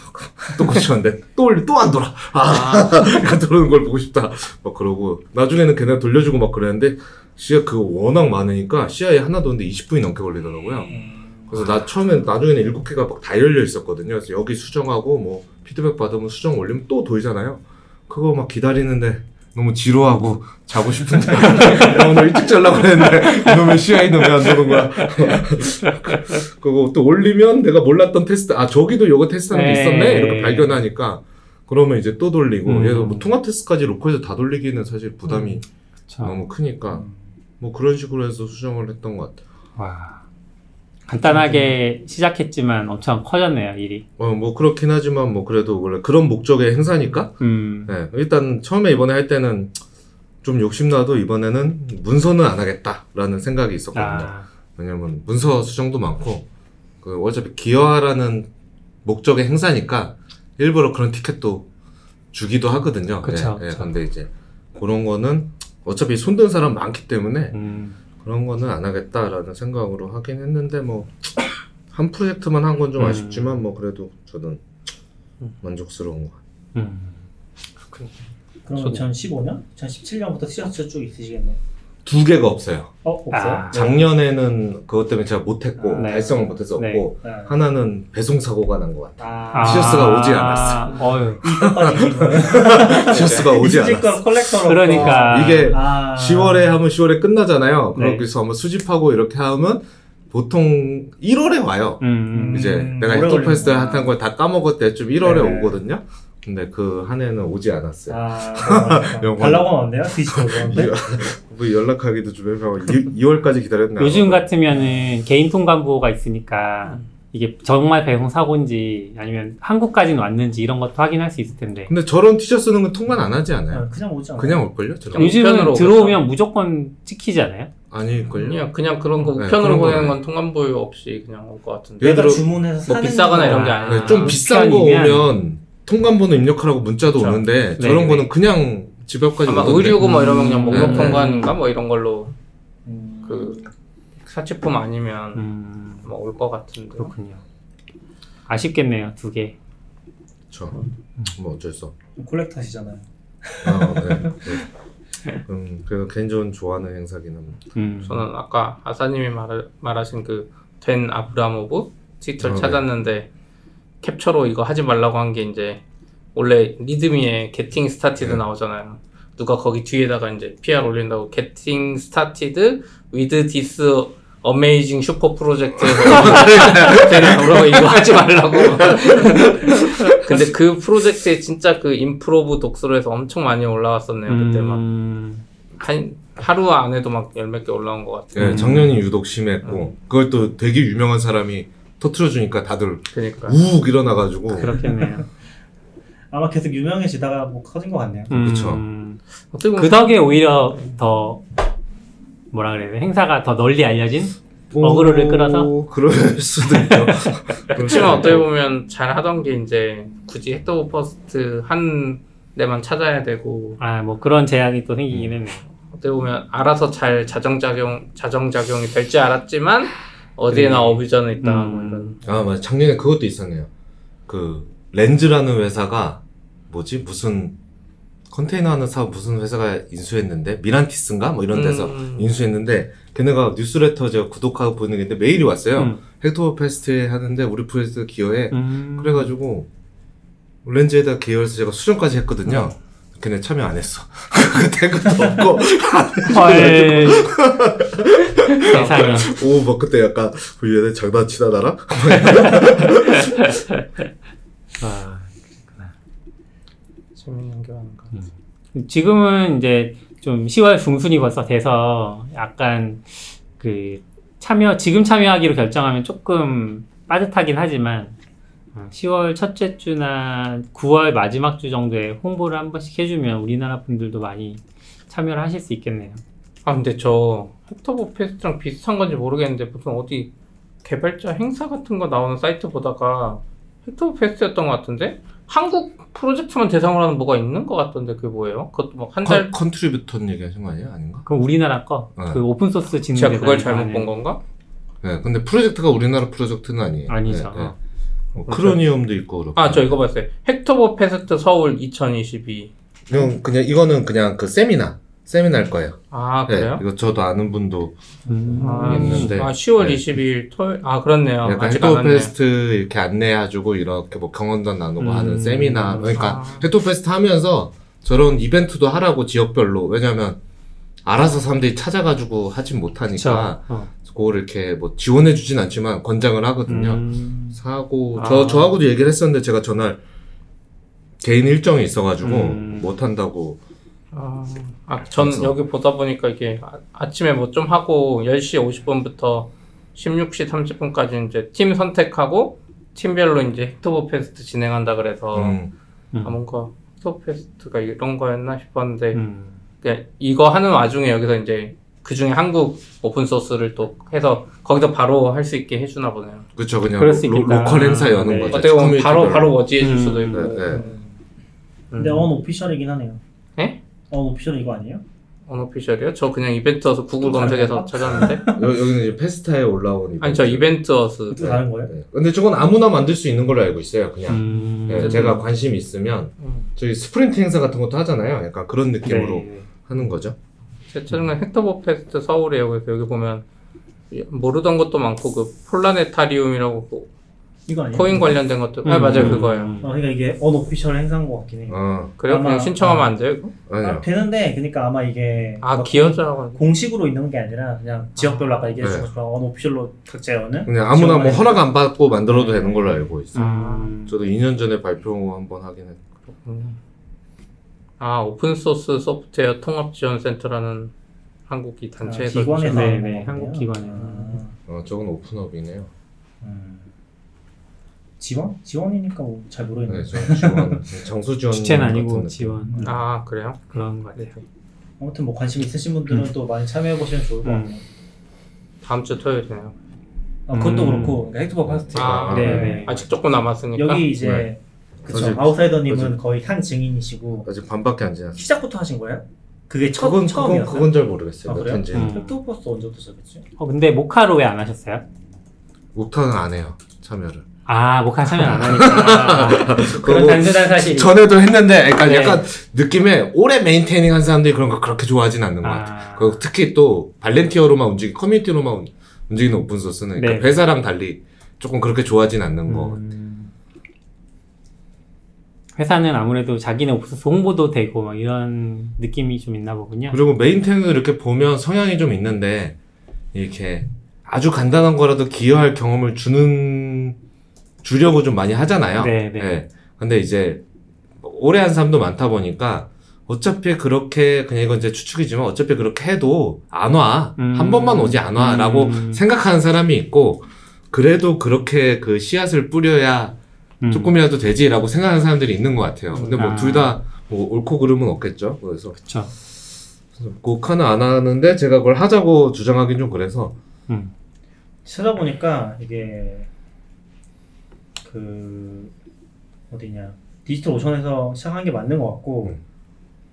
또 고쳤는데 또 안 돌아. 안 돌아오는 걸 보고 싶다. 막 그러고 나중에는 걔네가 돌려주고 막 그랬는데 CI가 그 워낙 많으니까 CI 하나 도는데 20분이 넘게 걸리더라고요. 그래서 나중에는 7개가 막 다 열려 있었거든요. 그래서 여기 수정하고 뭐 피드백 받으면 수정 올리면 또 돌잖아요. 그거 막 기다리는데 너무 지루하고 자고 싶은데 오늘 일찍 자려고 했는데 이놈의 CI는 왜 안 도는 거야. 그거 또 올리면 내가 몰랐던 테스트 저기도 요거 테스트하는 게 있었네 이렇게 발견하니까 그러면 이제 또 돌리고 얘도 뭐 통합 테스트까지 로컬에서 다 돌리기는 사실 부담이 너무 크니까 뭐 그런 식으로 해서 수정을 했던 것 같아요. 간단하게 시작했지만 엄청 커졌네요, 일이. 뭐 그렇긴 하지만 뭐 그래도 원래 그런 목적의 행사니까. 네, 일단 처음에 이번에 할 때는 좀 욕심나도 이번에는 문서는 안 하겠다라는 생각이 있었거든요. 왜냐면 문서 수정도 많고 그 어차피 기여하라는 목적의 행사니까 일부러 그런 티켓도 주기도 하거든요. 그쵸, 예, 근데 이제 그런 거는 어차피 손든 사람 많기 때문에 그런 거는 안 하겠다라는 생각으로 하긴 했는데, 뭐, 한 프로젝트만 한 건 좀 아쉽지만 뭐 그래도 저는 만족스러운 것 같아요. 그렇군요. 그럼 2015년? 2017년부터 티셔츠 쭉 있으시겠네요? 두 개가 없어요. 어? 없어요? 아, 작년에는 네. 그것 때문에 제가 못했고, 아, 네. 달성을 못해서 네. 없고, 네. 하나는 배송사고가 난 것 같아요. 아, 티셔츠가 오지 않았어. 어휴. 티셔츠가 오지 않았어. 그러니까. 이게 10월에 하면 10월에 끝나잖아요. 네. 그래서 한번 수집하고 이렇게 하면 보통 1월에 와요. 이제 내가 액터페스트 했던 걸 다 까먹을 때쯤 1월에 네. 오거든요. 근데 그 한 해는 오지 않았어요. 달라고 하면 안 돼요? 뒤집어졌는데? 뭐 연락하기도 좀 애매하고 2월까지 기다렸나? 요즘 같으면은 개인 통관 보호가 있으니까 이게 정말 배송 사고인지 아니면 한국까지는 왔는지 이런 것도 확인할 수 있을 텐데. 근데 저런 티셔츠 쓰는 건 통관 안 하지 않아요? 아, 그냥 오지 않아요? 그냥 올걸요? 요즘은 들어오면 무조건 찍히지 않아요? 아닐걸요? 그냥 그런 거 우편으로 보내는 건 통관 보호 없이 그냥 올 것 같은데. 내가 주문해서 뭐 비싸거나 이런 게 아니라. 좀 비싼 거 오면 통관번호 입력하라고 문자도 그렇죠. 오는데 네네. 저런 거는 그냥 집 앞까지 아마 오던데. 의료고 뭐 이러면 그냥 목록 통관인가 뭐 이런 걸로 그 사치품 아니면 뭐 올 것 같은데. 그렇군요. 아쉽겠네요 두 개. 그렇죠. 뭐 어쩔 수 없죠. 콜렉터 하시잖아요. 아, 네. 네. 그래서 개인적으로 좋아하는 행사긴 합니다. 저는 아까 아사님이 말하신 그 댄 아브라모브 트위터를 찾았는데. 캡처로 이거 하지 말라고 한 게 이제 원래 리드미에 getting started 나오잖아요. 누가 거기 뒤에다가 이제 PR 올린다고 getting started with this amazing 슈퍼 프로젝트에서 제가 이거 하지 말라고. 근데 그 프로젝트에 진짜 그 improve 독서로 해서 엄청 많이 올라왔었네요. 그때 막 하루 안에도 막 열 몇 개 올라온 것 같아요. 네, 작년이 유독 심했고 그걸 또 되게 유명한 사람이 터트려주니까 다들 그러니까. 우욱 일어나가지고 그렇겠네요. 아마 계속 유명해지다가 뭐 커진 것 같네요. 그렇죠. 그 덕에 오히려 더 뭐라 그래야 돼? 행사가 더 널리 알려진 어그로를 끌어서 그럴 수도 있죠. 그렇지만 어떻게 보면 잘 하던 게 이제 굳이 헥토버퍼스트 한 데만 찾아야 되고 뭐 그런 제약이 또 생기긴 했네요. 어떻게 보면 알아서 잘 자정작용이 될 줄 알았지만. 어디에나 어뷰전에 있다. 아, 맞아. 작년에 그것도 있었네요. 그, 렌즈라는 회사가, 무슨, 컨테이너 하는 사업 무슨 회사가 인수했는데, 미란티스인가? 뭐 이런 데서 인수했는데, 걔네가 뉴스레터 제가 구독하고 보는 게 있는데, 메일이 왔어요. 헥토버페스트 하는데, 우리 프로젝트 기여해. 그래가지고, 렌즈에다 기여해서 제가 수정까지 했거든요. 걔네 참여 안 했어. 댓글도 없고. 헐. 세상에. 오, 막 그때 약간, 얘네 장난치나 나랑? 아, 그렇구나. 재밌는 연결하는 것 같아. 지금은 이제 좀 10월 중순이 벌써 돼서 약간 그 지금 참여하기로 결정하면 조금 빠듯하긴 하지만 10월 첫째 주나 9월 마지막 주 정도에 홍보를 한 번씩 해주면 우리나라 분들도 많이 참여를 하실 수 있겠네요. 아 근데 저 헥토버페스트랑 비슷한 건지 모르겠는데 보통 어디 개발자 행사 같은 거 나오는 사이트 보다가 헥토버페스트였던 것 같은데 한국 프로젝트만 대상으로 하는 뭐가 있는 것 같던데 그게 뭐예요? 그것도 막 한 달 컨트리뷰터는 얘기하신 거 아니에요? 아닌가? 그럼 우리나라 거? 네. 그 오픈소스 짓는 제가 그걸 잘못 본 건가? 네 근데 프로젝트가 우리나라 프로젝트는 아니에요. 아니죠. 네, 네. 크로니엄도 있고 그렇고. 아, 저 이거 봤어요. 헥토버페스트 서울 2022. 그냥 이거는 그냥 그 세미나일 거예요. 아, 그래요? 네, 이거 저도 아는 분도 있는데. 아, 10월 네. 22일 토요일. 아, 그렇네요. 약간 헥토버페스트 이렇게 안내해주고 이렇게 뭐 경험담 나누고 하는 세미나. 그러니까 헥토버페스트 하면서 저런 이벤트도 하라고 지역별로. 왜냐면 알아서 사람들이 찾아가지고 하진 못하니까. 그걸 이렇게 뭐 지원해주진 않지만 권장을 하거든요. 사고 저하고도 얘기를 했었는데 제가 전날 개인 일정이 있어가지고 못한다고. 전 여기 보다 보니까 이게 아침에 뭐 좀 하고 10시 50분부터 16시 30분까지 이제 팀 선택하고 팀별로 이제 헥토버페스트 진행한다 그래서 뭔가 헥토버페스트가 이런 거였나 싶었는데 이거 하는 와중에 여기서 이제 그 중에 한국 오픈소스를 또 해서 거기서 바로 할 수 있게 해주나 보네요. 그렇죠. 그냥 로컬 행사 여는 거죠. 어떻게 보면 바로 워지해줄 수도 있고. 네. 근데 언오피셜이긴 하네요. 네? 언오피셜은 이거 아니에요? 언오피셜이요? 저 그냥 이벤트어스 구글 검색해서 찾았는데. 여기는 이제 페스타에 올라온 이벤트. 아니, 저 이벤트어스. 또 다른 거예요? 네. 근데 저건 아무나 만들 수 있는 걸로 알고 있어요, 그냥. 네, 제가 관심 있으면, 저희 스프린트 행사 같은 것도 하잖아요. 약간 그런 느낌으로 네. 하는 거죠. 제 최근에 헥터버페스트 서울이에요. 그래서 여기 보면, 모르던 것도 많고, 그 플라네타리움이라고. 이거 아니에요? 코인 관련된 것도. 아, 맞아요, 그거예요. 그러니까 이게 언오피셜 행사인 것 같긴 해. 그래요? 그냥 신청하면 안 돼요, 이거? 아, 되는데, 그러니까 아마 이게. 아, 기여자라고. 공식으로 있는 게 아니라, 그냥 지역별로 아까 얘기해준 것처럼 언오피셜로 각자 여는? 그냥 아무나 뭐 허락 안 받고 만들어도 되는 걸로 알고 있어요. 저도 2년 전에 발표 한번 하긴 했고. 아, 오픈소스 소프트웨어 통합지원센터라는 한국이 단체에서. 아, 기관에서. 네네, 한국 기관에서. 저건 오픈업이네요. 지원? 지원이니까 뭐 잘 모르겠네요. 네, 지원. 정수 지원. 주체는 아니고 지원. 아, 그래요? 그런 것 같아요. 아무튼 뭐 관심 있으신 분들은 또 많이 참여해보시면 좋을 것 같아요. 다음 주 토요일이네요. 아, 그것도 그렇고, 헥토버 파스트. 아, 네. 네. 아직 조금 남았으니까. 여기 이제, 네. 그쵸. 아웃사이더님은 거의 한 증인이시고. 아직 반밖에 안 지났어요. 시작부터 하신 거예요? 그게 처음이었어요? 그건 잘 모르겠어요. 아, 그래요? 헥토버 파스트 언제부터 시작했지? 근데 모카로 왜 안 하셨어요? 모카는 안 해요, 참여를. 아, 모카 참여 안 하니까. 그런 단순한 사실. 전에도 했는데, 약간, 네. 약간, 느낌에, 오래 메인테이닝 한 사람들이 그런 거 그렇게 좋아하진 않는 것 같아. 그리고 특히 또, 발렌티어로만 커뮤니티로만 움직이는 오픈소스는, 네. 그러니까 회사랑 달리, 조금 그렇게 좋아하진 않는 것 같아. 회사는 아무래도 자기네 오픈소스 홍보도 되고, 막 이런 느낌이 좀 있나 보군요. 그리고 메인테이닝을 이렇게 보면 성향이 좀 있는데, 이렇게, 아주 간단한 거라도 기여할 경험을 주려고 좀 많이 하잖아요. 네, 네. 예. 근데 이제, 오래 한 사람도 많다 보니까, 어차피 그렇게, 그냥 이건 이제 추측이지만, 어차피 그렇게 해도 안 와. 한 번만 오지 안 와. 라고 생각하는 사람이 있고, 그래도 그렇게 그 씨앗을 뿌려야 조금이라도 되지라고 생각하는 사람들이 있는 것 같아요. 근데 뭐 둘 다 뭐 옳고 그름은 없겠죠. 그래서. 그쵸. 곡화는 안 하는데, 제가 그걸 하자고 주장하긴 좀 그래서. 찾아보니까, 이게, 어디냐. 디지털 오션에서 시작한 게 맞는 것 같고,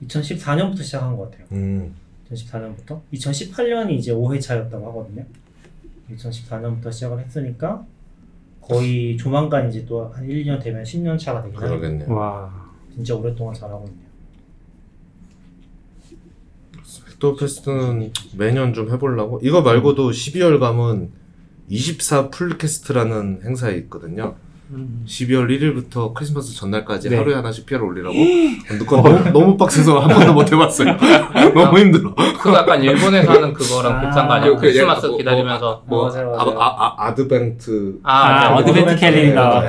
2014년부터 시작한 것 같아요. 2014년부터? 2018년이 이제 5회차였다고 하거든요. 2014년부터 시작을 했으니까, 거의 조만간 이제 또 한 1, 2년 되면 10년 차가 되긴 하겠네요. 와. 진짜 오랫동안 잘하고 있네요. 헥토버페스트는 매년 좀 해보려고. 이거 말고도 12월 감은 24 풀캐스트라는 행사에 있거든요. 12월 1일부터 크리스마스 전날까지 네. 하루에 하나씩 PR을 올리라고. 너무 빡세서 한 번도 못 해봤어요. 너무 힘들어. 그거 약간 일본에서 하는 그거랑 비슷한 거 아니에요? 크리스마스 기다리면서. 아드벤트. 어드벤트 캘린더.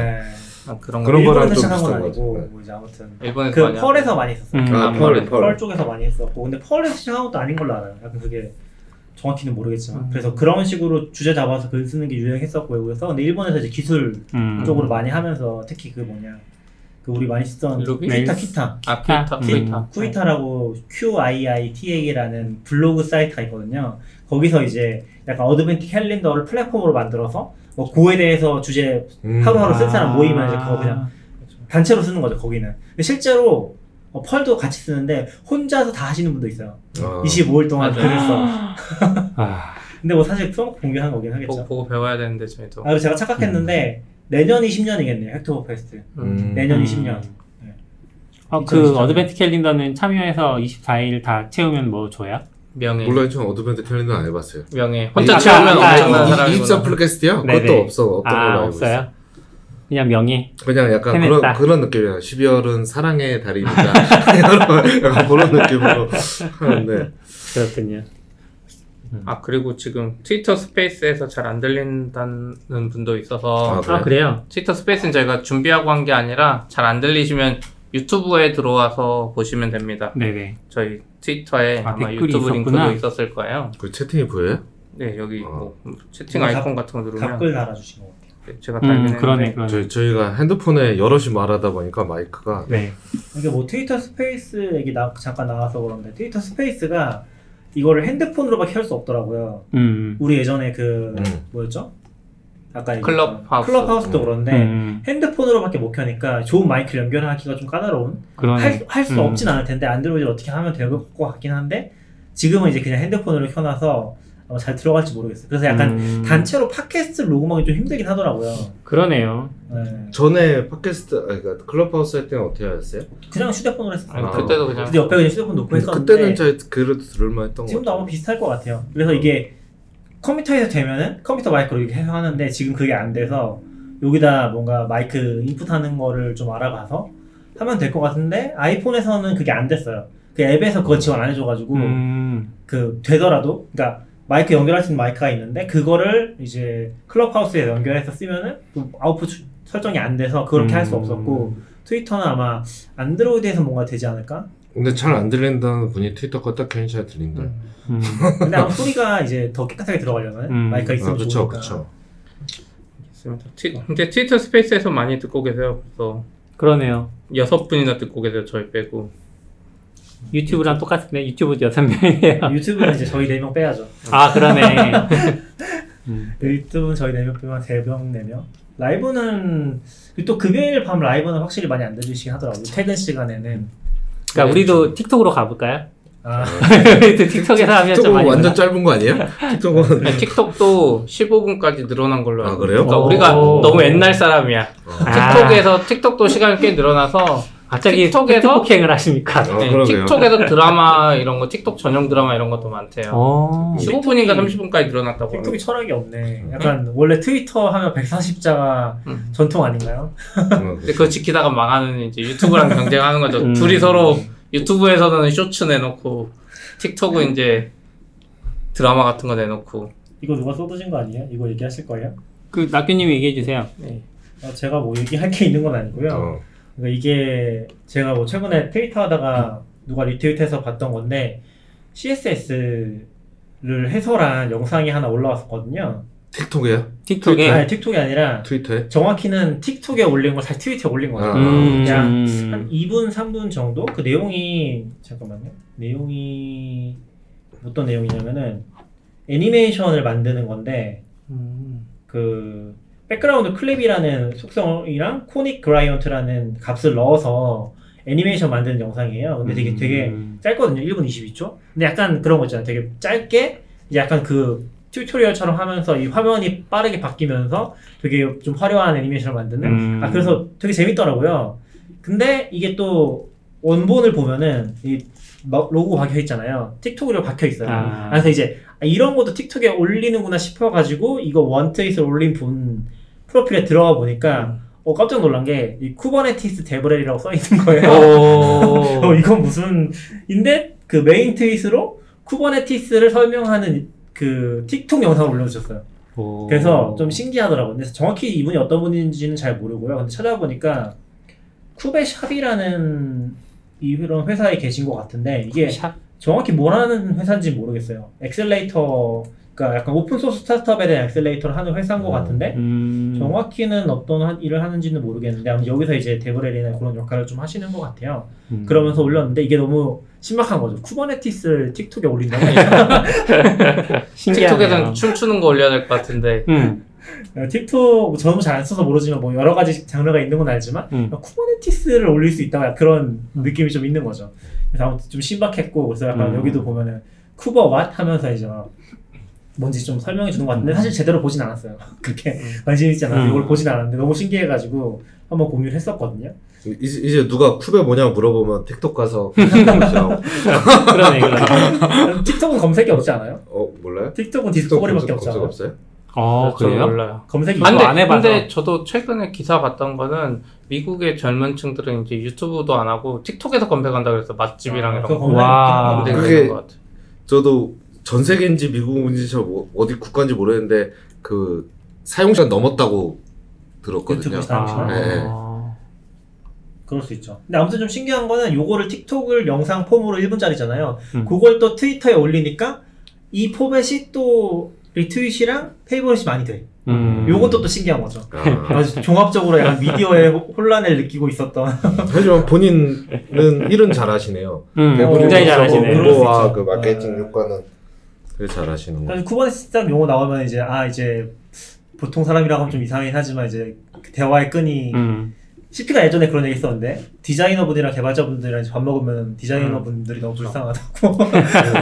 그런 거랑 좀 비슷한 거죠. 뭐 이제 아무튼. 일본에서 그 펄에서 많이 했었어요. 펄 쪽에서 많이 했었고. 근데 펄에서 시작한 것도 아닌 걸로 알아요. 약간 그게. 정확히는 모르겠지만 그래서 그런 식으로 주제 잡아서 글 쓰는 게 유행했었고 외국에서 근데 일본에서 이제 기술 쪽으로 많이 하면서 특히 그 뭐냐 그 우리 많이 쓰던 쿠이타라고 QIITA라는 블로그 사이트가 있거든요. 거기서 이제 약간 어드벤트 캘린더를 플랫폼으로 만들어서 뭐 그거에 대해서 주제 하루하루 쓸 사람 모이면 이제 그거 그냥 단체로 쓰는 거죠 거기는. 근데 실제로 펄도 같이 쓰는데 혼자서 다 하시는 분도 있어요. 25일 동안 글을 써. 근데 뭐 사실 써놓고 공개하는 거긴 하겠죠. 보고 배워야 되는데 저희도. 아, 제가 착각했는데 내년 20년이겠네요. 헥토버페스트. 내년 20년. 네. 그 어드벤트 캘린더는 참여해서 24일 다 채우면 뭐 줘요? 명예. 몰라요. 전 어드벤트 캘린더 안 해봤어요. 명예. 혼자 채우면 엄청난 사람이구나. 24 풀캐스트요? 그것도 없어. 없던 걸로 알고 있어요. 있어요? 그냥 명예. 그냥 약간 헤맸다. 그런 느낌이야. 12월은 사랑의 달이니까. 약간 그런 느낌으로 하는데. 그렇군요. 아, 그리고 지금 트위터 스페이스에서 잘 안 들린다는 분도 있어서. 그래요? 트위터 스페이스는 저희가 준비하고 한 게 아니라 잘 안 들리시면 유튜브에 들어와서 보시면 됩니다. 네네. 저희 트위터에 아마 유튜브 링크도 있었을 거예요. 그 채팅이 보여요? 네, 여기 뭐 채팅 아이콘 같은 거 누르면. 답글 달아주시는 거. 제가 그러네. 저희가 핸드폰에 여럿이 말하다 보니까 마이크가. 네. 이게 뭐 트위터 스페이스 얘기 잠깐 나와서 그런데 트위터 스페이스가 이거를 핸드폰으로밖에 할 수 없더라고요. 우리 예전에 그 뭐였죠? 아까 클럽하우스도 그런데 핸드폰으로밖에 못 켜니까 좋은 마이크 연결하기가 좀 까다로운. 할 수 없진 않을 텐데 안드로이드를 어떻게 하면 될 것 같긴 한데 지금은 이제 그냥 핸드폰으로 켜놔서 아마 잘 들어갈지 모르겠어요. 그래서 약간 단체로 팟캐스트 녹음하기 좀 힘들긴 하더라고요. 그러네요. 네. 전에 팟캐스트, 그러니까 클럽하우스 할 때는 어떻게 하셨어요? 그냥 휴대폰으로 했었어요. 아, 그때도 그냥. 근데 옆에 그냥 휴대폰 놓고 했었는데. 그때는 잘 그래도 들을만 했던 것 같아요. 지금도 아마 비슷할 것 같아요. 그래서 이게 컴퓨터에서 되면은 컴퓨터 마이크로 이렇게 해서 하는데 지금 그게 안 돼서 여기다 뭔가 마이크 인풋하는 거를 좀 알아봐서 하면 될 것 같은데 아이폰에서는 그게 안 됐어요. 그 앱에서 그거 지원 안 해줘가지고 그 되더라도 그러니까 마이크 연결할 수 있는 마이크가 있는데 그거를 이제 클럽하우스에 연결해서 쓰면은 아웃풋 설정이 안 돼서 그렇게 할 수 없었고 트위터는 아마 안드로이드에서 뭔가 되지 않을까? 근데 잘 안 들린다는 분이 트위터 껐다 켜니 잘 들린다. 근데 아마 소리가 이제 더 깨끗하게 들어가려면 마이크가 있으면 좋으니까. 아, 그렇죠, 그렇죠. 근데 트위터 스페이스에서 많이 듣고 계세요. 그래서 그러네요. 6분이나 듣고 계세요. 저희 빼고. 유튜브랑 똑같은데 유튜브도 6명이에요. 유튜브는 이제 저희 4명 빼야죠. 아, 그러네. 유튜브는 저희 4명 빼면 4명. 라이브는 또 금요일 밤 라이브는 확실히 많이 안 들리시긴 하더라고요. 퇴근 시간에는. 그러니까 우리도 틱톡으로 가볼까요? 아, 틱톡에서 하면 좀 많이. 완전 짧은 거 아니에요? 틱톡은. 아니, 틱톡도 15분까지 늘어난 걸로. 아, 그래요? 그러니까 우리가 너무 옛날 사람이야. 틱톡에서 틱톡도 시간이 꽤 늘어나서. 갑자기 틱톡에서 폭행을 하십니까? 네, 틱톡에서 드라마 이런 거, 틱톡 전용 드라마 이런 것도 많대요. 15분인가 30분까지 늘어났다고. 틱톡이 철학이 없네. 약간 원래 트위터 하면 140자가 전통 아닌가요? 근데 그거 지키다가 망하는 이제 유튜브랑 경쟁하는 거죠. 둘이 서로 유튜브에서는 쇼츠 내놓고 틱톡은 이제 드라마 같은 거 내놓고. 이거 누가 쏟으신 거 아니에요? 이거 얘기하실 거예요? 그 낙규님이 얘기해 주세요. 네. 제가 뭐 얘기할 게 있는 건 아니고요. 그러니까 이게 제가 뭐 최근에 트위터 하다가 누가 리트윗해서 봤던 건데 CSS를 해설한 영상이 하나 올라왔었거든요. 틱톡에요? 틱톡에? 아니, 틱톡이 아니라 트위터에? 정확히는 틱톡에 올린 걸 잘 트위터에 올린 거예요. 그냥 한 2분, 3분 정도? 그 내용이 잠깐만요. 내용이 어떤 내용이냐면은 애니메이션을 만드는 건데 그 백그라운드 클립이라는 속성이랑 코닉 그라이언트라는 값을 넣어서 애니메이션 만드는 영상이에요. 근데 되게 짧거든요. 1분 22초. 근데 약간 그런 거 있잖아요. 되게 짧게 이제 약간 그 튜토리얼처럼 하면서 이 화면이 빠르게 바뀌면서 되게 좀 화려한 애니메이션을 만드는. 아, 그래서 되게 재밌더라고요. 근데 이게 또 원본을 보면은 이 로고 박혀 있잖아요. 틱톡으로 박혀 있어요. 아. 그래서 이제 이런 것도 틱톡에 올리는구나 싶어가지고 이거 원트윗을 올린 분 프로필에 들어가 보니까 깜짝 놀란 게 이 쿠버네티스 데브렐이라고 써 있는 거예요. 이건 무슨 인데 그 메인 트윗으로 쿠버네티스를 설명하는 그 틱톡 영상을 올려주셨어요. 그래서 좀 신기하더라고요. 그래서 정확히 이분이 어떤 분인지는 잘 모르고요. 근데 찾아보니까 쿠베샵이라는 이런 회사에 계신 것 같은데 이게 쿠베샵? 정확히 뭐라는 회사인지 모르겠어요. 엑셀레이터, 그러니까 약간 오픈소스 스타트업에 대한 엑셀레이터를 하는 회사인 것 같은데 정확히는 어떤 일을 하는지는 모르겠는데 아무튼 여기서 이제 데브렐이나 그런 역할을 좀 하시는 것 같아요. 그러면서 올렸는데 이게 너무 신박한 거죠. 쿠버네티스를 틱톡에 올린다고? 틱톡에서는 춤추는 거 올려야 될 것 같은데 틱톡 저도 잘 안 써서 모르지만 뭐 여러 가지 장르가 있는 건 알지만 쿠버네티스를 올릴 수 있다 그런 느낌이 좀 있는 거죠. 그래서 아무튼 좀 신박했고 그래서 약간 여기도 보면은 쿠버 왓 하면서 이제 뭔지 좀 설명해 주는 것 같은데 사실 제대로 보진 않았어요. 그렇게 관심 있지 않아서 이걸 보진 않았는데 너무 신기해가지고 한번 고민을 했었거든요. 이제 누가 쿠베 뭐냐고 물어보면 틱톡 가서 그러네. 틱톡은 검색이 없지 않아요? 몰라요? 틱톡은 디스커버리밖에 없잖아요. 없어요? 그래요? 몰라요. 검색이 안 해봐서. 근데 저도 최근에 기사 봤던 거는 미국의 젊은층들은 이제 유튜브도 안 하고 틱톡에서 검색한다 그래서 맛집이랑 이런 거. 와, 그게 저도 전 세계인지 미국인지 저 어디 국가인지 모르겠는데 그 사용시간 넘었다고 들었거든요. 네. 그럴 수 있죠. 근데 아무튼 좀 신기한 거는 요거를 틱톡을 영상 폼으로 1분짜리잖아요. 그걸 또 트위터에 올리니까 이 포맷이 또 리트윗이랑 페이버릿이 많이 돼. 요것도 또 신기한 거죠. 아주 종합적으로 약간 미디어의 혼란을 느끼고 있었던. 하지만 본인은 일은 잘하시네요. 굉장히 잘하시네요. 그거와 그 마케팅 효과는 되게 잘하시는 거예요. 쿠버네티스 딱 용어 나오면 이제 이제 보통 사람이라고 하면 좀 이상하긴 하지만 이제 대화의 끈이 CP가 예전에 그런 얘기 했었는데 디자이너분이랑 개발자분들이랑 밥 먹으면 디자이너분들이 너무 불쌍하다고.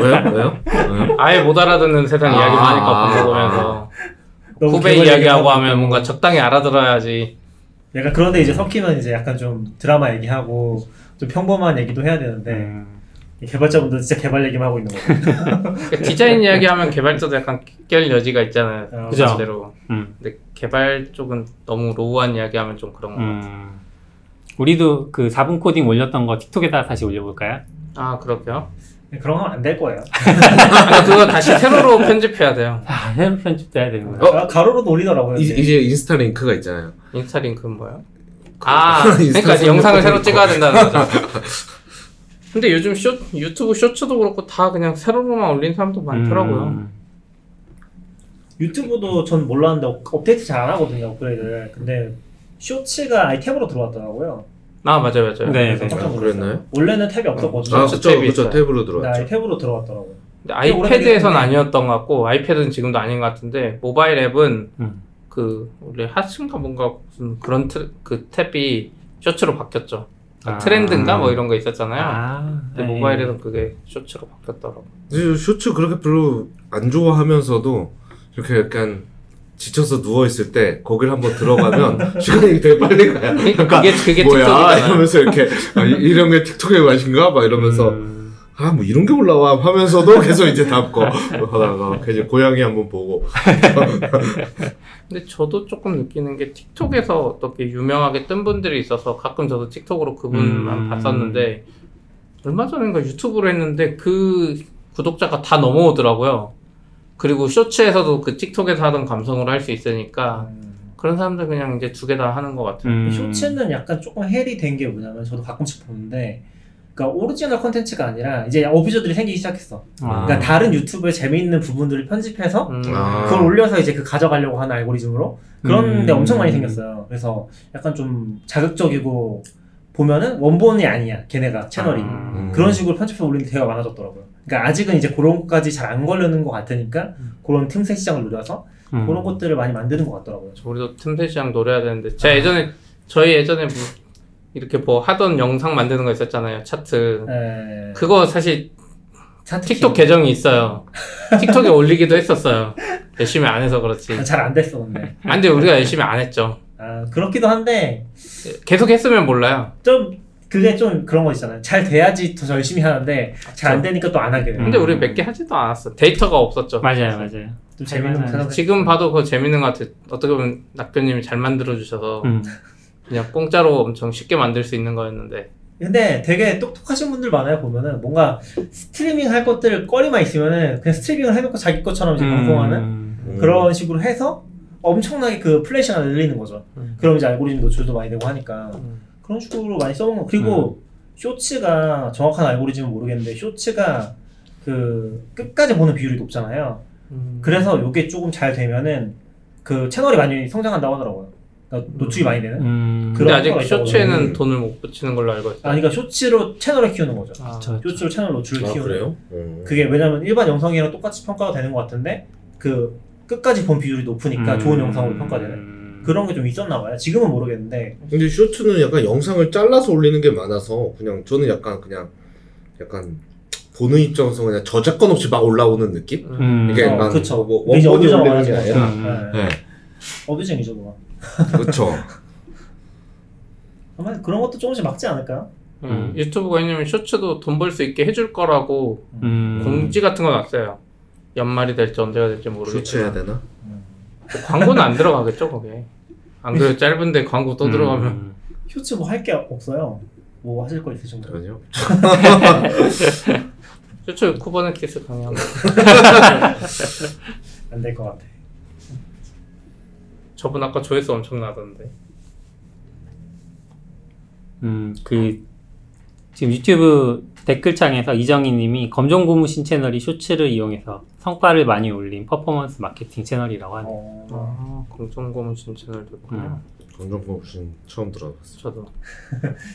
왜요? 왜요? 아예 못 알아듣는 세상 이야기만 하니까 밥 먹으면서 후배 이야기하고 하면 뭔가 적당히 알아들어야지. 약간 그런데 이제 섞이면 이제 약간 좀 드라마 얘기하고 좀 평범한 얘기도 해야 되는데 개발자분들 진짜 개발 얘기만 하고 있는 거예요. 디자인 이야기하면 개발자도 약간 낄 여지가 있잖아요. 그죠. 근데 개발 쪽은 너무 로우한 이야기하면 좀 그런 거 같아요. 우리도 그 4분 코딩 올렸던 거 틱톡에다 다시 올려볼까요? 아, 그럴게요. 네, 그런 건 안 될 거예요. 아, 그거 다시 세로로 편집해야 돼요. 아, 세로 편집돼야 되는 거예요. 가로로도 올리더라고요. 이제 인스타 링크가 있잖아요. 인스타 링크는 뭐예요? 아, 그러니까 이제 영상을 새로 찍어야 된다는 거죠. 근데 요즘 유튜브 쇼츠도 그렇고 다 그냥 세로로만 올린 사람도 많더라고요. 유튜브도 전 몰랐는데 업데이트 잘 안 하거든요, 업그레이드를. 근데 쇼츠가 아예 탭으로 들어왔더라고요. 아, 맞아요. 네, 그랬나요? 원래는 탭이 없었거든요. 아, 그쵸, 탭으로 들어왔죠. 네, 탭으로 들어왔더라고요. 근데 아이패드에선 아니었던 것 같고, 아이패드는 지금도 아닌 것 같은데, 모바일 앱은 그 원래 핫인가 뭔가 무슨 그런 그 탭이 쇼츠로 바뀌었죠. 아, 트렌드인가? 뭐 이런 거 있었잖아요. 근데 모바일에서 그게 쇼츠로 바뀌었더라고. 쇼츠 그렇게 별로 안 좋아하면서도 이렇게 약간 지쳐서 누워있을 때 거길 한번 들어가면 시간이 되게 빨리 가요. 그러니까 그게 뭐야 틱톡이잖아. 이러면서 이렇게 이런 게 틱톡의 맛인가? 막 이러면서 아, 뭐 이런 게 올라와 하면서도 계속 이제 담고 하다가 이제 고양이 한번 보고. 근데 저도 조금 느끼는 게 틱톡에서 어떻게 유명하게 뜬 분들이 있어서 가끔 저도 틱톡으로 그분만 봤었는데 얼마 전인가 유튜브로 했는데 그 구독자가 다 넘어오더라고요. 그리고 쇼츠에서도 그 틱톡에서 하던 감성으로 할 수 있으니까 그런 사람들 그냥 이제 두 개 다 하는 것 같아요. 쇼츠는 약간 조금 헬이 된 게 뭐냐면 저도 가끔씩 보는데 그러니까 오리지널 콘텐츠가 아니라 이제 어뷰저들이 생기기 시작했어. 그러니까 다른 유튜브에 재미있는 부분들을 편집해서 그걸 올려서 이제 그 가져가려고 하는 알고리즘으로 그런 데 엄청 많이 생겼어요. 그래서 약간 좀 자극적이고 보면은 원본이 아니야, 걔네가 채널이. 그런 식으로 편집해서 올리는 대화가 많아졌더라고요. 그러니까 아직은 이제 그런 것까지 잘 안 걸리는 것 같으니까 그런 틈새 시장을 노려서 그런 것들을 많이 만드는 것 같더라고요. 우리도 틈새 시장 노려야 되는데 제가 저희 예전에 이렇게 뭐 하던 영상 만드는 거 있었잖아요. 차트. 에... 그거 사실 틱톡 계정이 있어요. 틱톡에 올리기도 했었어요. 열심히 안 해서 그렇지. 잘 안 됐어 근데. 근데 우리가 열심히 안 했죠. 아, 그렇기도 한데 계속 했으면 몰라요. 좀 그게 좀 그런 거 있잖아요. 잘 돼야지 더 열심히 하는데 잘 안 되니까 또 안 하게 돼요. 근데 우리 몇 개 하지도 않았어. 데이터가 없었죠. 맞아요. 좀 재밌는 지금 봐도 그거 재밌는 거 같아요. 어떻게 보면 낙교님이 잘 만들어 주셔서. 그냥 공짜로 엄청 쉽게 만들 수 있는 거였는데. 근데 되게 똑똑하신 분들 많아요, 보면은. 뭔가 스트리밍 할 것들 꺼리만 있으면은 그냥 스트리밍을 해놓고 자기 것처럼 이제 방송하는 그런 식으로 해서 엄청나게 그 플래시가 늘리는 거죠. 그럼 이제 알고리즘 노출도 많이 되고 하니까. 그런 식으로 많이 써본 거. 그리고 쇼츠가 정확한 알고리즘은 모르겠는데 쇼츠가 그 끝까지 보는 비율이 높잖아요. 그래서 요게 조금 잘 되면은 그 채널이 많이 성장한다고 하더라고요. 노출이 많이 되는? 근데 아직 쇼츠에는 돈을 못 붙이는 걸로 알고 있어요. 아, 그러니까 쇼츠로 채널을 키우는 거죠. 아, 쇼츠로 채널 노출을 키우는. 그래요? 그게 왜냐면 일반 영상이랑 똑같이 평가가 되는 것 같은데 그 끝까지 본 비율이 높으니까 좋은 영상으로 평가되는 그런 게 좀 있었나 봐요. 지금은 모르겠는데. 근데 쇼츠는 약간 영상을 잘라서 올리는 게 많아서 그냥 저는 약간 보는 입장에서 그냥 저작권 없이 막 올라오는 느낌? 이게 약간 뭐 원본이 올리는 게 아니라 네. 어뷰징이죠, 그거. 그렇죠. 아마 그런 것도 조금씩 막지 않을까요? 유튜브가 왜냐면 쇼츠도 돈 벌 수 있게 해줄 거라고 공지 같은 거 났어요. 연말이 될지 언제가 될지 모르겠지만 쇼츠 해야 되나? 뭐 광고는 안 들어가겠죠 거기에. 안 그래도 짧은데 광고 또 들어가면 쇼츠 뭐 할 게 없어요. 뭐 하실 거 있으신 거예요? 아니요. 쇼츠 쿠버네티스 강의하고 안 될 것 같아. 저분 아까 조회수 엄청나던데. 그 지금 유튜브 댓글창에서 이정희님이 검정고무신 채널이 쇼츠를 이용해서 성과를 많이 올린 퍼포먼스 마케팅 채널이라고 하네요. 검정고무신 채널도 있구나. 검정고무신 처음 들어봤어요.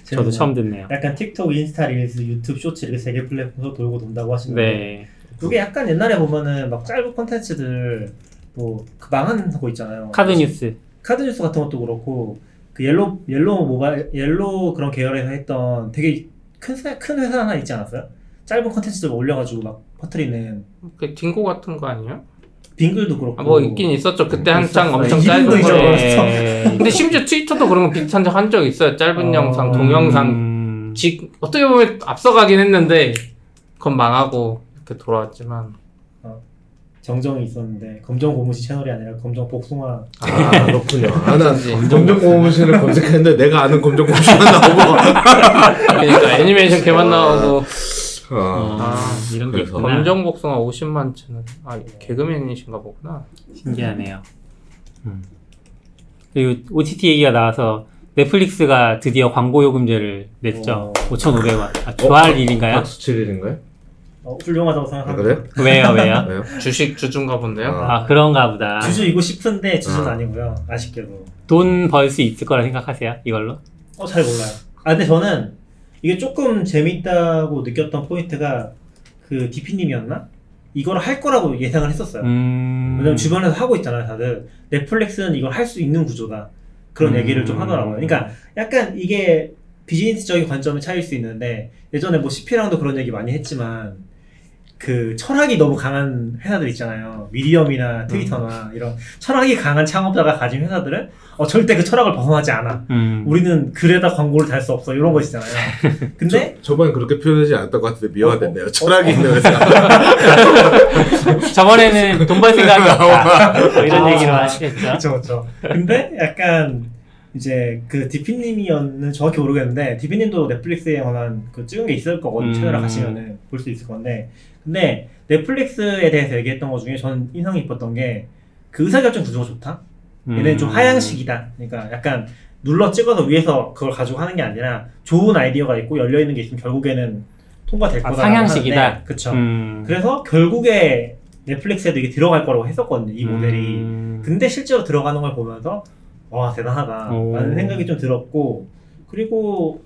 저도 처음 듣네요. 약간 틱톡, 인스타 릴스, 유튜브 쇼츠 이렇게 세 개 플랫폼에서 돌고 돈다고 하시는데 네. 그게 약간 옛날에 보면은 막 짧은 콘텐츠들 뭐, 그 망한 거 있잖아요. 카드뉴스. 카드뉴스 같은 것도 그렇고, 그 옐로우 그런 계열에서 했던 되게 큰 회사 하나 있지 않았어요? 짧은 컨텐츠들 올려가지고 막 퍼뜨리는 그 딩고 같은 거 아니에요? 빙글도 그렇고. 아, 뭐 있긴 있었죠. 그때 한창 엄청 짧은 거에. 근데 심지어 트위터도 그런 거 비슷한 적 한 적 있어요. 짧은 영상, 동영상. 어떻게 보면 앞서가긴 했는데 그건 망하고 이렇게 돌아왔지만. 정정이 있었는데 검정 고무신 채널이 아니라 검정 복숭아. 아 그렇군요. 나는 검정 고무신을 검색했는데 내가 아는 검정 고무신만 나오고. 그러니까 애니메이션 개만 나오고. 이런 게 있구나. 검정 복숭아 50만 채널. 아 개그맨이신가 보구나. 신기하네요. 그리고 OTT 얘기가 나와서 넷플릭스가 드디어 광고 요금제를 냈죠. 5,500원. 아, 좋아할 일인가요? 박수칠 일인가요? 훌륭하다고 생각합니다. 아, 그래? 왜요? 주식 주주인가 본데요? 아 그런가 보다. 주주이고 싶은데 주주는 아니고요. 아쉽게도. 돈 벌 수 있을 거라 생각하세요? 이걸로? 잘 몰라요. 아 근데 저는 이게 조금 재밌다고 느꼈던 포인트가 그 DP님이었나? 이걸 할 거라고 예상을 했었어요. 왜냐면 주변에서 하고 있잖아요 다들. 넷플릭스는 이걸 할 수 있는 구조다. 그런 얘기를 좀 하더라고요. 그러니까 약간 이게 비즈니스적인 관점의 차이일 수 있는데 예전에 뭐 CP랑도 그런 얘기 많이 했지만 그 철학이 너무 강한 회사들 있잖아요. 미디엄이나 트위터나 이런 철학이 강한 창업자가 가진 회사들은 절대 그 철학을 벗어나지 않아. 우리는 글에다 광고를 달 수 없어. 이런 거 있잖아요. 근데 저번에 그렇게 표현하지 않았던 것 같은데 미화됐네요. 철학이 있는 회사. 저번에는 돈 벌 생각이 없다. 이런 얘기를 하시겠죠. 그렇죠. 근데 약간 이제 그 디피님이었는 정확히 모르겠는데 디피님도 넷플릭스에 관한 그 찍은 게 있을 거거든요. 채널을 가시면은 볼 수 있을 건데. 근데 넷플릭스에 대해서 얘기했던 것 중에 저는 인상이 깊었던 게 그 의사결정 구조가 좋다? 얘네는 좀 하향식이다. 그러니까 약간 눌러 찍어서 위에서 그걸 가지고 하는 게 아니라 좋은 아이디어가 있고 열려있는 게 있으면 결국에는 통과될 거다. 상향식이다. 그쵸. 그래서 결국에 넷플릭스에도 이게 들어갈 거라고 했었거든요. 이 모델이. 근데 실제로 들어가는 걸 보면서 와 대단하다 라는 생각이 좀 들었고, 그리고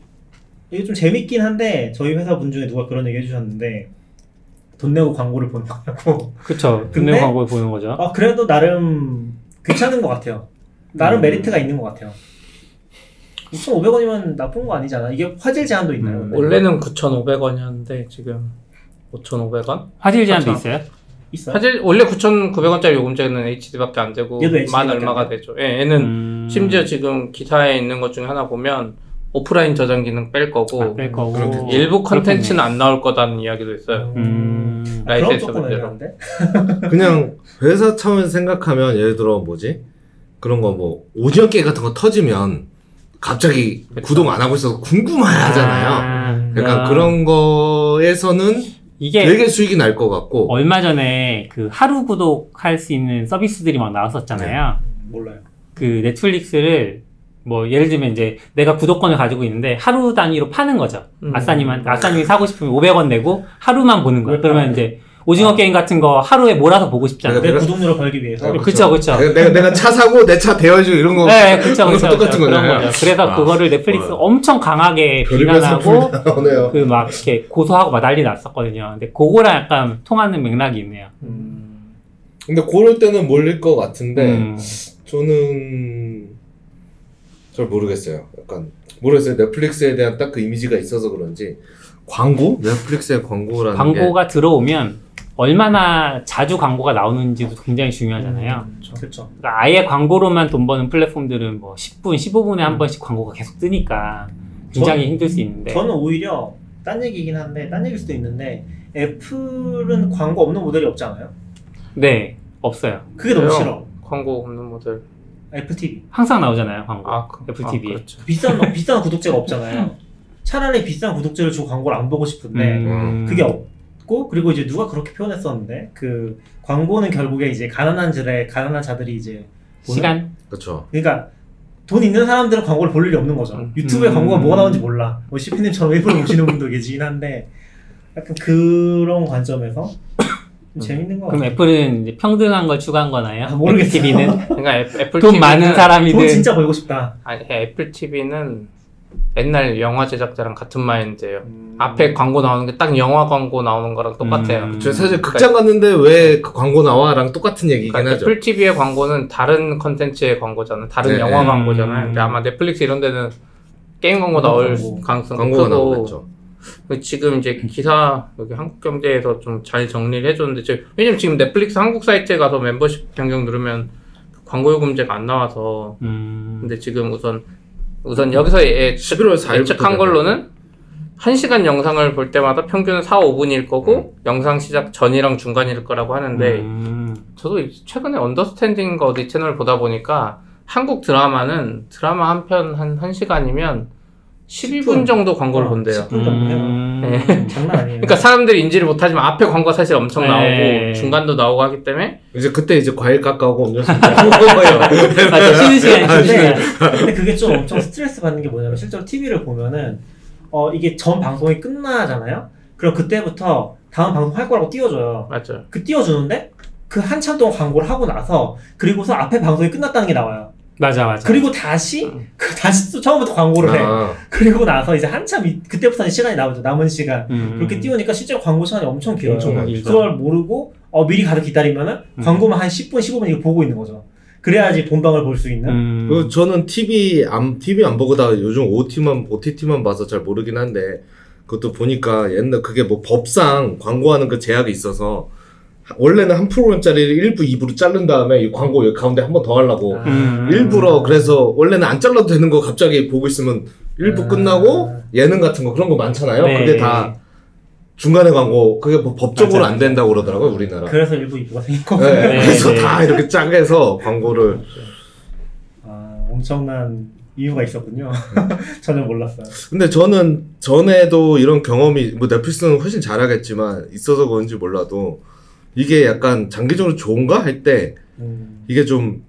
이게 좀 재밌긴 한데 저희 회사분 중에 누가 그런 얘기 해주셨는데 돈 내고 광고를 보는 거냐고. 그쵸. 돈 내고 광고를 보는 거죠. 아 그래도 나름 괜찮은 것 같아요. 나름 메리트가 있는 것 같아요. 6,500원이면 나쁜 거 아니잖아. 이게 화질 제한도 있나요? 원래는 9,500원이었는데 지금 5,500원? 화질 제한도 있어요? 있어요? 사실 원래 9,900원짜리 요금제는 HD밖에 안 되고 만 얼마가 되죠. 예, 얘는 심지어 지금 기사에 있는 것 중에 하나 보면 오프라인 저장 기능 뺄 거고, 일부 컨텐츠는 안 나올 거다는 이야기도 있어요. 라이센스 문제로. 그냥 회사 차원에서 생각하면 예를 들어 그런 거 뭐 오징어 게임 같은 거 터지면 갑자기 구독 안 하고 있어서 궁금하잖아요. 약간 그런 거에서는 이게 되게 수익이 날 것 같고. 얼마 전에 그 하루 구독할 수 있는 서비스들이 막 나왔었잖아요. 네. 몰라요. 그 넷플릭스를 뭐 예를 들면 이제 내가 구독권을 가지고 있는데 하루 단위로 파는 거죠. 아싸님이 사고 싶으면 500원 내고 하루만 보는 거예요. 그러면 이제 오징어 게임 같은 거 하루에 몰아서 보고 싶잖아요. 내 구독료를 벌기 위해서. 그쵸. 내가 차 사고 내 차 대여해주고 이런 거. 네, 그쵸. 똑같은 거잖아요. 그래서 그거를 넷플릭스 엄청 강하게 비난하고 그 막 이렇게 고소하고 막 난리 났었거든요. 근데 그거랑 약간 통하는 맥락이 있네요. 근데 고를 때는 몰릴 것 같은데 저는 잘 모르겠어요. 약간 모르겠어요. 넷플릭스에 대한 딱 그 이미지가 있어서 그런지 광고? 넷플릭스의 광고라는 광고가 들어오면 얼마나 자주 광고가 나오는지도 굉장히 중요하잖아요. 그렇죠. 그러니까 아예 광고로만 돈 버는 플랫폼들은 뭐 10분, 15분에 한 번씩 광고가 계속 뜨니까 굉장히 힘들 수 있는데, 저는 오히려 딴 얘기긴 한데, 딴 얘기일 수도 있는데 애플은 광고 없는 모델이 없지 않아요? 네, 없어요. 그게 너무 싫어. 광고 없는 모델. 애플 TV. 항상 나오잖아요, 광고. 애플 TV에. 그렇죠. 비싼 구독자가 없잖아요. 차라리 비싼 구독제를 주고 광고를 안 보고 싶은데 그게 없고, 그리고 이제 누가 그렇게 표현했었는데 그 광고는 결국에 이제 가난한 자들이 이제 보는? 시간? 그렇죠. 그러니까 돈 있는 사람들은 광고를 볼 일이 없는 거죠. 유튜브에 광고가 뭐가 나오는지 몰라. 뭐 CP님처럼 일부러 보시는 분도 계시긴 한데 약간 그런 관점에서 재밌는 거 같아요. 그럼 애플은 이제 평등한 걸 추구한 거나요? 아, 모르겠어요. 애플 TV는? 그러니까 애플 돈 TV는 많은 사람이든 돈 진짜 벌고 싶다. 아니, 애플 TV는 옛날 영화 제작자랑 같은 마인드예요. 앞에 광고 나오는 게 딱 영화 광고 나오는 거랑 똑같아요. 그렇죠. 사실 극장 갔는데 왜 그 광고 나와랑 똑같은 얘기긴 하죠. 애플 TV의 광고는 다른 컨텐츠의 광고잖아요. 다른 네. 영화 광고잖아요. 근데 아마 넷플릭스 이런 데는 게임 광고 나올 가능성이 크고 나오겠죠. 지금 이제 기사 여기 한국경제에서 좀 잘 정리를 해줬는데 왜냐면 지금 넷플릭스 한국 사이트에 가서 멤버십 변경 누르면 광고 요금제가 안 나와서 근데 지금 우선 여기서 예측한 걸로는 1시간 영상을 볼 때마다 평균은 4, 5분일 거고 영상 시작 전이랑 중간일 거라고 하는데 저도 최근에 언더스탠딩과 어디 채널 보다 보니까 한국 드라마는 드라마 한 편 한 1시간이면 12분 정도 광고를 본대요. 네. 장난 아니에요. 그러니까 사람들이 인지를 못하지만 앞에 광고 사실 엄청 나오고 중간도 나오고 하기 때문에 이제 그때 이제 과일 깎아오고 음료수 먹어요. 맞아, 쉬는 시간인데 근데 그게 좀 엄청 스트레스 받는 게 뭐냐면 실제로 TV를 보면은 이게 전 방송이 끝나잖아요. 그럼 그때부터 다음 방송 할 거라고 띄워줘요. 맞죠. 그 띄워주는데 그 한참 동안 광고를 하고 나서 그리고서 앞에 방송이 끝났다는 게 나와요. 맞아. 그리고 다시 또 처음부터 광고를 해. 그리고 나서 이제 한참 그때부터 시간이 나오죠. 남은 시간. 그렇게 띄우니까 실제로 광고 시간이 엄청 길어요. 그걸 모르고 미리 가서 기다리면은 광고만 한 10분, 15분 이거 보고 있는 거죠. 그래야지 본방을 볼 수 있는. 저는 TV 안 보고 다 요즘 OTT만 봐서 잘 모르긴 한데 그것도 보니까 옛날 그게 뭐 법상 광고하는 그 제약이 있어서 원래는 한 프로그램짜리를 1부, 2부로 자른 다음에 이 광고 여기 가운데 한 번 더 하려고 일부러 그래서 원래는 안 잘라도 되는 거 갑자기 보고 있으면 1부 끝나고 예능 같은 거 그런 거 많잖아요. 네. 그게 다 중간에 광고 그게 뭐 법적으로 안 된다고 그러더라고요. 우리나라. 그래서 1부, 2부가 생긴 거고 그래서 다 이렇게 짜게서 광고를 엄청난 이유가 있었군요. 전혀 몰랐어요. 근데 저는 전에도 이런 경험이 뭐 넷플릭스는 훨씬 잘하겠지만 있어서 그런지 몰라도 이게 약간 장기적으로 좋은가 할 때 이게 좀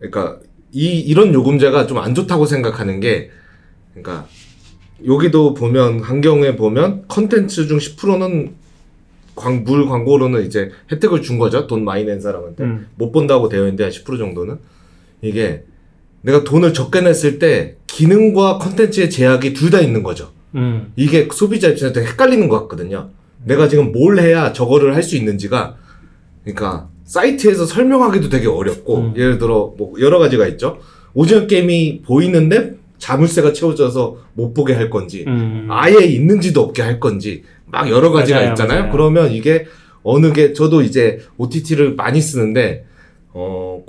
그러니까 이런 요금제가 좀 안 좋다고 생각하는 게 그러니까 여기도 보면 한경에 보면 컨텐츠 중 10%는 물 광고로는 이제 혜택을 준 거죠. 돈 많이 낸 사람한테 못 본다고 되어 있는데 10% 정도는 이게 내가 돈을 적게 냈을 때 기능과 컨텐츠의 제약이 둘 다 있는 거죠. 이게 소비자 입장에서 되게 헷갈리는 것 같거든요. 내가 지금 뭘 해야 저거를 할 수 있는지가 그러니까 사이트에서 설명하기도 되게 어렵고 예를 들어 뭐 여러 가지가 있죠. 오징어 게임이 보이는데 자물쇠가 채워져서 못 보게 할 건지 아예 있는지도 없게 할 건지 막 여러 가지가 있잖아요. 그러면 이게 어느 게 저도 이제 OTT를 많이 쓰는데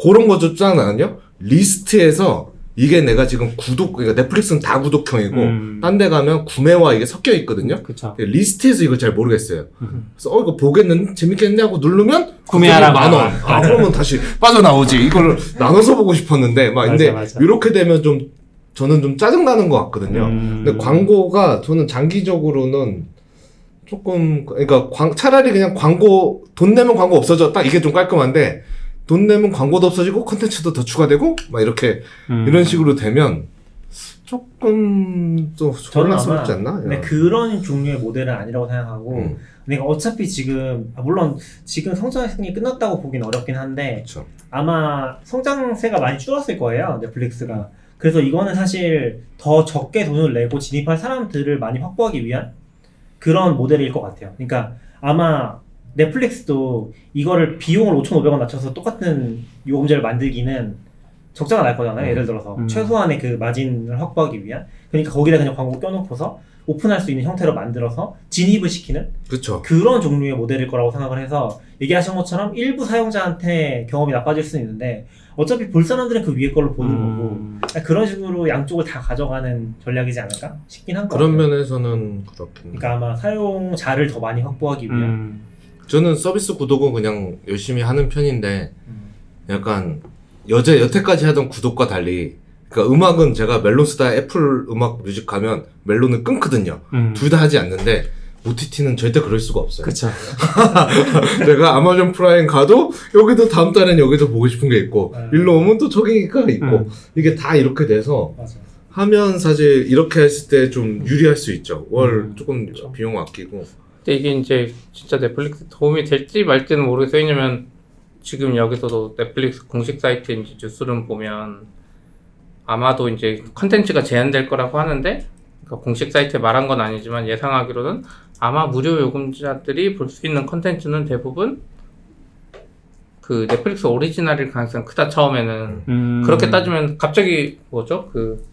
그런 거 줬잖아요. 리스트에서 이게 내가 지금 그러니까 넷플릭스는 다 구독형이고, 딴 데 가면 구매와 이게 섞여 있거든요? 그쵸. 리스트에서 이걸 잘 모르겠어요. 그래서, 이거 보겠는, 재밌겠냐고 누르면, 구매하라고. 10,000원. 그러면 다시 빠져나오지. 이걸 나눠서 보고 싶었는데, 막, 맞아. 이렇게 되면 저는 좀 짜증나는 것 같거든요. 근데 광고가, 저는 장기적으로는 조금, 그러니까, 차라리 그냥 광고, 돈 내면 광고 없어져. 딱 이게 좀 깔끔한데, 돈 내면 광고도 없어지고 컨텐츠도 더 추가되고 막 이렇게 이런 식으로 되면 조금 또 혼란스럽지 않나? 근데 그런 종류의 모델은 아니라고 생각하고 내가 어차피 지금 물론 지금 성장이 끝났다고 보긴 어렵긴 한데 그쵸. 아마 성장세가 많이 줄었을 거예요. 넷플릭스가. 그래서 이거는 사실 더 적게 돈을 내고 진입할 사람들을 많이 확보하기 위한 그런 모델일 것 같아요. 그러니까 아마 넷플릭스도 이거를 비용을 5,500원 낮춰서 똑같은 요금제를 만들기는 적자가 날 거잖아요. 예를 들어서 최소한의 그 마진을 확보하기 위한 그러니까 거기다 그냥 광고 껴놓고서 오픈할 수 있는 형태로 만들어서 진입을 시키는 그쵸. 그런 종류의 모델일 거라고 생각을 해서 얘기하신 것처럼 일부 사용자한테 경험이 나빠질 수는 있는데 어차피 볼 사람들은 그 위에 걸로 보는 거고 그런 식으로 양쪽을 다 가져가는 전략이지 않을까 싶긴 한 거 같아요. 그런 면에서는 그렇군요. 그러니까 아마 사용자를 더 많이 확보하기 위한 저는 서비스 구독은 그냥 열심히 하는 편인데 약간 여태까지 하던 구독과 달리 그러니까 음악은 제가 멜론스다 애플 음악 뮤직 가면 멜론은 끊거든요. 둘 다 하지 않는데 OTT는 절대 그럴 수가 없어요. 그쵸. 제가 아마존 프라임 가도 여기도 다음 달엔 여기도 보고 싶은 게 있고 일로 오면 또 저기가 있고 이게 다 이렇게 돼서 맞아. 하면 사실 이렇게 했을 때 좀 유리할 수 있죠. 월 조금 그쵸. 비용 아끼고 근데 이게 이제 진짜 넷플릭스 도움이 될지 말지는 모르겠어요. 왜냐면 지금 여기서도 넷플릭스 공식 사이트인지 뉴스룸 보면 아마도 이제 컨텐츠가 제한될 거라고 하는데, 그러니까 공식 사이트에 말한 건 아니지만 예상하기로는 아마 무료 요금자들이 볼 수 있는 컨텐츠는 대부분 그 넷플릭스 오리지널일 가능성이 크다, 처음에는. 그렇게 따지면 갑자기 뭐죠? 그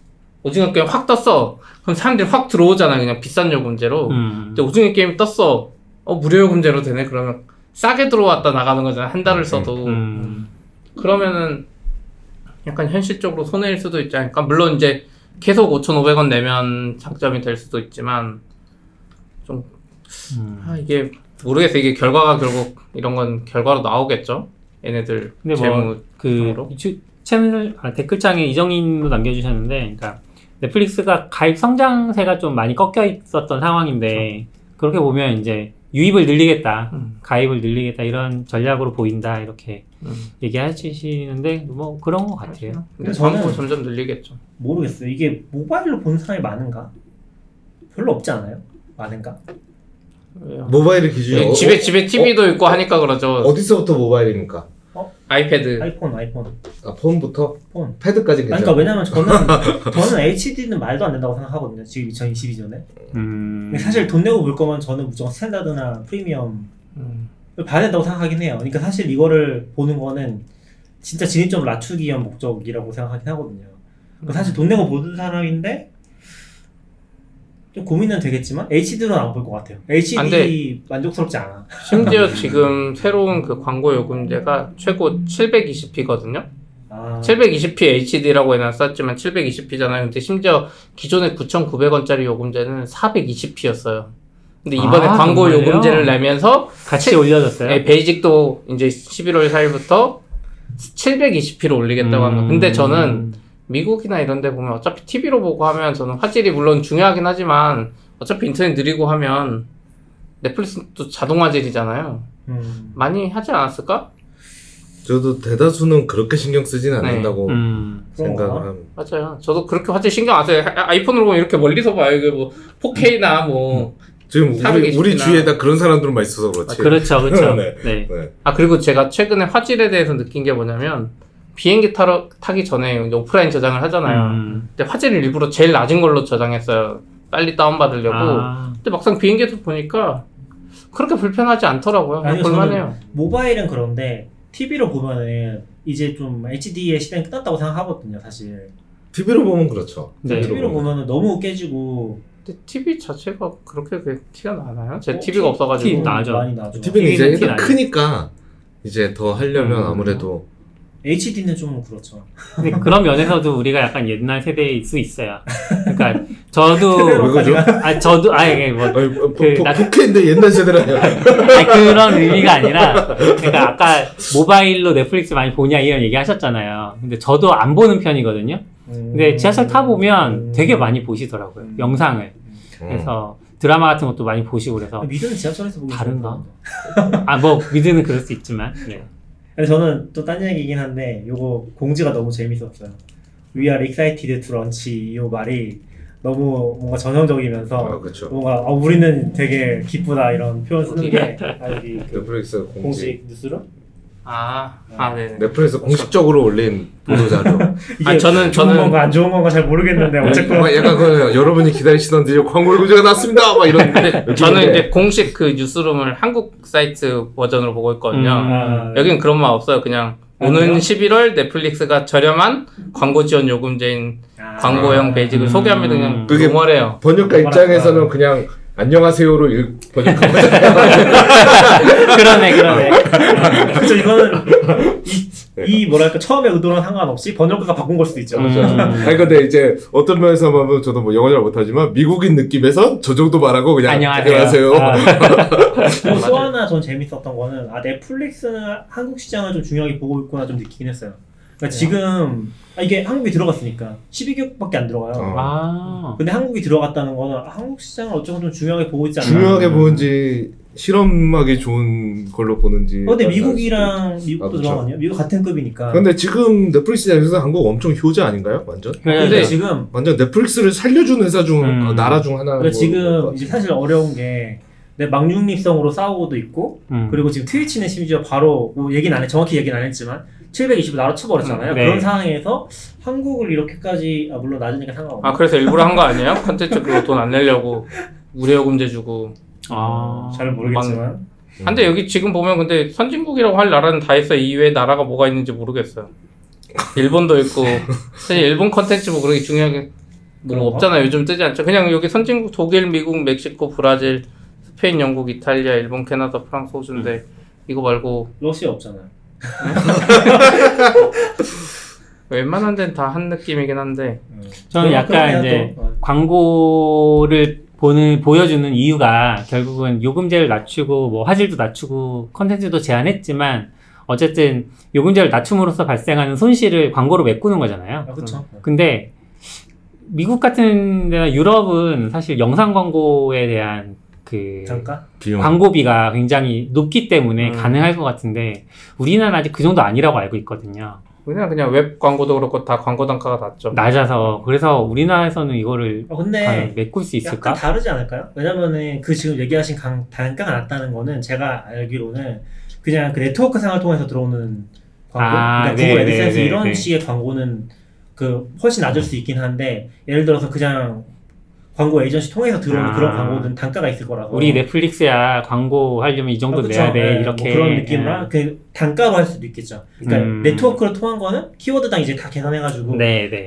오징어 게임 확 떴어. 그럼 사람들이 확 들어오잖아, 그냥 비싼 요금제로. 근데 오징어 게임 떴어. 무료 요금제로 되네. 그러면 싸게 들어왔다 나가는 거잖아, 한 달을 써도. 그러면은 약간 현실적으로 손해일 수도 있지 않을까. 물론 이제 계속 5,500원 내면 장점이 될 수도 있지만, 좀, 아, 이게, 모르겠어. 이게 결과가 결국, 이런 건 결과로 나오겠죠? 얘네들. 근데 뭐, 댓글창에 이정인도 남겨주셨는데, 그러니까 넷플릭스가 가입 성장세가 좀 많이 꺾여 있었던 상황인데, 그렇게 보면 이제, 유입을 늘리겠다, 가입을 늘리겠다, 이런 전략으로 보인다, 이렇게 얘기하시는데, 뭐, 그런 것 같아요. 근데 광고 점점 늘리겠죠. 모르겠어요. 이게 모바일로 본 사람이 많은가? 별로 없지 않아요? 많은가? 모바일을 기준으로. 집에 TV도 있고 하니까 그러죠. 어디서부터 모바일입니까? 아이패드. 아이폰. 아, 폰부터? 폰. 패드까지 괜찮아요. 그러니까 왜냐면 저는 HD는 말도 안 된다고 생각하거든요, 지금 2022년에. 사실 돈 내고 볼 거면 저는 무조건 스탠다드나 프리미엄을 봐야 된다고 생각하긴 해요. 그러니까 사실 이거를 보는 거는 진짜 진입점을 낮추기 위한 목적이라고 생각하긴 하거든요. 그러니까 사실 돈 내고 보는 사람인데, 좀 고민은 되겠지만 HD로는 안 볼 것 같아요. HD 만족스럽지 않아. 심지어 지금 새로운 그 광고 요금제가 최고 720p거든요. 아. 720p HD라고 해놨 썼지만 720p잖아요. 근데 심지어 기존의 9,900원짜리 요금제는 420p였어요. 근데 이번에 광고 정말요? 요금제를 내면서 같이 올려졌어요. 네, 베이직도 이제 11월 4일부터 720p로 올리겠다고 합니다. 근데 저는 미국이나 이런 데 보면 어차피 TV로 보고 하면, 저는 화질이 물론 중요하긴 하지만 어차피 인터넷 느리고 하면 넷플릭스도 자동 화질이잖아요. 많이 하지 않았을까? 저도 대다수는 그렇게 신경 쓰진 않는다고 생각합니다. 맞아요. 저도 그렇게 화질 신경 안 써요. 아이폰으로 보면 이렇게 멀리서 봐요. 이게 뭐 4K나 뭐 지금 우리 주위에다 그런 사람들만 있어서 그렇지. 아, 그렇죠. 네. 아, 그리고 제가 최근에 화질에 대해서 느낀 게 뭐냐면, 비행기 타기 전에 오프라인 저장을 하잖아요. 근데 화질을 일부러 제일 낮은 걸로 저장했어요, 빨리 다운받으려고. 근데 막상 비행기에서 보니까 그렇게 불편하지 않더라고요. 볼만해요. 모바일은. 그런데 TV로 보면은 이제 좀 HD의 시대는 끝났다고 생각하거든요, 사실. TV로 보면 그렇죠. 네. TV로 보면은 너무 깨지고. 근데 TV 자체가 그렇게 티가 나나요? 제 TV가 없어가지고. 많이 나죠. TV는 이제 일단 크니까 이제 더 하려면 아무래도. HD는 좀 그렇죠. 근데 그런 면에서도 우리가 약간 옛날 세대일 수 있어요. 그러니까 저도 옛날 세대라뇨. 아니, 그런 의미가 아니라, 그러니까 아까 모바일로 넷플릭스 많이 보냐 이런 얘기 하셨잖아요. 근데 저도 안 보는 편이거든요. 근데 지하철 타 보면 되게 많이 보시더라고요, 영상을. 그래서 드라마 같은 것도 많이 보시고 그래서. 미드는 지하철에서 보기 다른가? 아, 뭐 미드는 그럴 수 있지만. 네. 저는 또 딴 얘기긴 한데, 요거 공지가 너무 재밌었어요. We are excited to launch. 요 말이 너무 뭔가 전형적이면서, 뭔가 우리는 되게 기쁘다 이런 표현 쓰는 게 넷플릭스 공식 뉴스로? 네. 넷플릭스 공식적으로 올린 보도자료. 이게 저는 좋은 건가 안 좋은 건가 잘 모르겠는데, 어쨌건 약간 그 여러분이 기다리시던 드디어 광고 공지가 났습니다, 막 이런. 저는 이제 공식 그 뉴스룸을 한국 사이트 버전으로 보고 있거든요. 여기는 그런 말 없어요. 그냥 오는 11월 넷플릭스가 저렴한 광고 지원 요금제인 광고형 베이직을 소개합니다. 그냥 용어래요. 번역가 입장에서는 그냥 안녕하세요로 번역한 거죠. 그러네. 그렇죠. 이거는 이 뭐랄까, 처음에 의도랑 상관없이 번역가가 바꾼 걸 수도 있죠. 아니, 근데 이제 어떤 면에서 보면, 저도 뭐 영어 잘 못하지만 미국인 느낌에서 저 정도 말하고 그냥 안녕하세요. 그리고 또 하나 전 재밌었던 거는, 넷플릭스는 한국 시장을 좀 중요하게 보고 있구나 좀 느끼긴 했어요. 그러니까 지금 이게 한국이 들어갔으니까 12개국밖에 안 들어가요. 근데 한국이 들어갔다는 거는 한국 시장을 어쩌고 좀 중요하게 보고 있지 않나. 중요하게 보는지, 실험하기 좋은 걸로 보는지. 근데 미국도 들어가거든요. 미국 같은 급이니까. 근데 지금 넷플릭스 회사 한국 엄청 효자 아닌가요? 완전? 근데 지금 완전 넷플릭스를 살려준 회사 중 나라 중 하나. 지금 이제 사실 어려운 게, 네, 막중립성으로 싸우고도 있고, 그리고 지금 트위치는 심지어 바로, 뭐 정확히 얘기는 안 했지만, 720을 날아쳐버렸잖아요. 네. 그런 상황에서 한국을 이렇게까지, 아, 물론 낮으니까 상관없고. 아, 그래서 일부러 한 거 아니에요? 컨텐츠 그거 돈 안 내려고, 우려요금제 주고. 아, 잘 모르겠지만. 근데 여기 지금 보면 근데 선진국이라고 할 나라는 다 있어. 이외에 나라가 뭐가 있는지 모르겠어요. 일본도 있고. 사실 일본 컨텐츠 뭐 그렇게 중요한 게 뭐 없잖아요. 요즘 뜨지 않죠. 그냥 여기 선진국 독일, 미국, 멕시코, 브라질, 스페인, 영국, 이탈리아, 일본, 캐나다, 프랑스, 호주인데 이거 말고 러시아 없잖아요. 웬만한 데는 다 한 느낌이긴 한데 저는 약간 이제 또, 광고를 보여주는 이유가 결국은 요금제를 낮추고 뭐 화질도 낮추고 컨텐츠도 제한했지만 어쨌든 요금제를 낮춤으로써 발생하는 손실을 광고로 메꾸는 거잖아요. 아, 그렇죠. 근데 미국 같은 데나 유럽은 사실 영상 광고에 대한 그 광고비가 굉장히 높기 때문에 가능할 것 같은데 우리나라는 아직 그 정도 아니라고 알고 있거든요. 우리나라 그냥 웹 광고도 그렇고 다 광고 단가가 낮죠. 낮아서 그래서 우리나라에서는 이거를 근데 메꿀 수 있을까? 약간 다르지 않을까요? 왜냐면은 그 지금 얘기하신 단가가 낮다는 거는 제가 알기로는 그냥 그 네트워크 상을 통해서 들어오는 광고, 그러니까 구글 애드센스 이런 식의 광고는 그 훨씬 낮을 수 있긴 한데 예를 들어서 그냥 광고 에이전시 통해서 들어오는 그런 광고는 단가가 있을 거라고. 우리 넷플릭스야 광고 하려면 이 정도 내야 돼. 네, 이렇게. 뭐 그런 느낌이라 그 단가로 할 수도 있겠죠. 그러니까 네트워크를 통한 거는 키워드당 이제 다 계산해가지고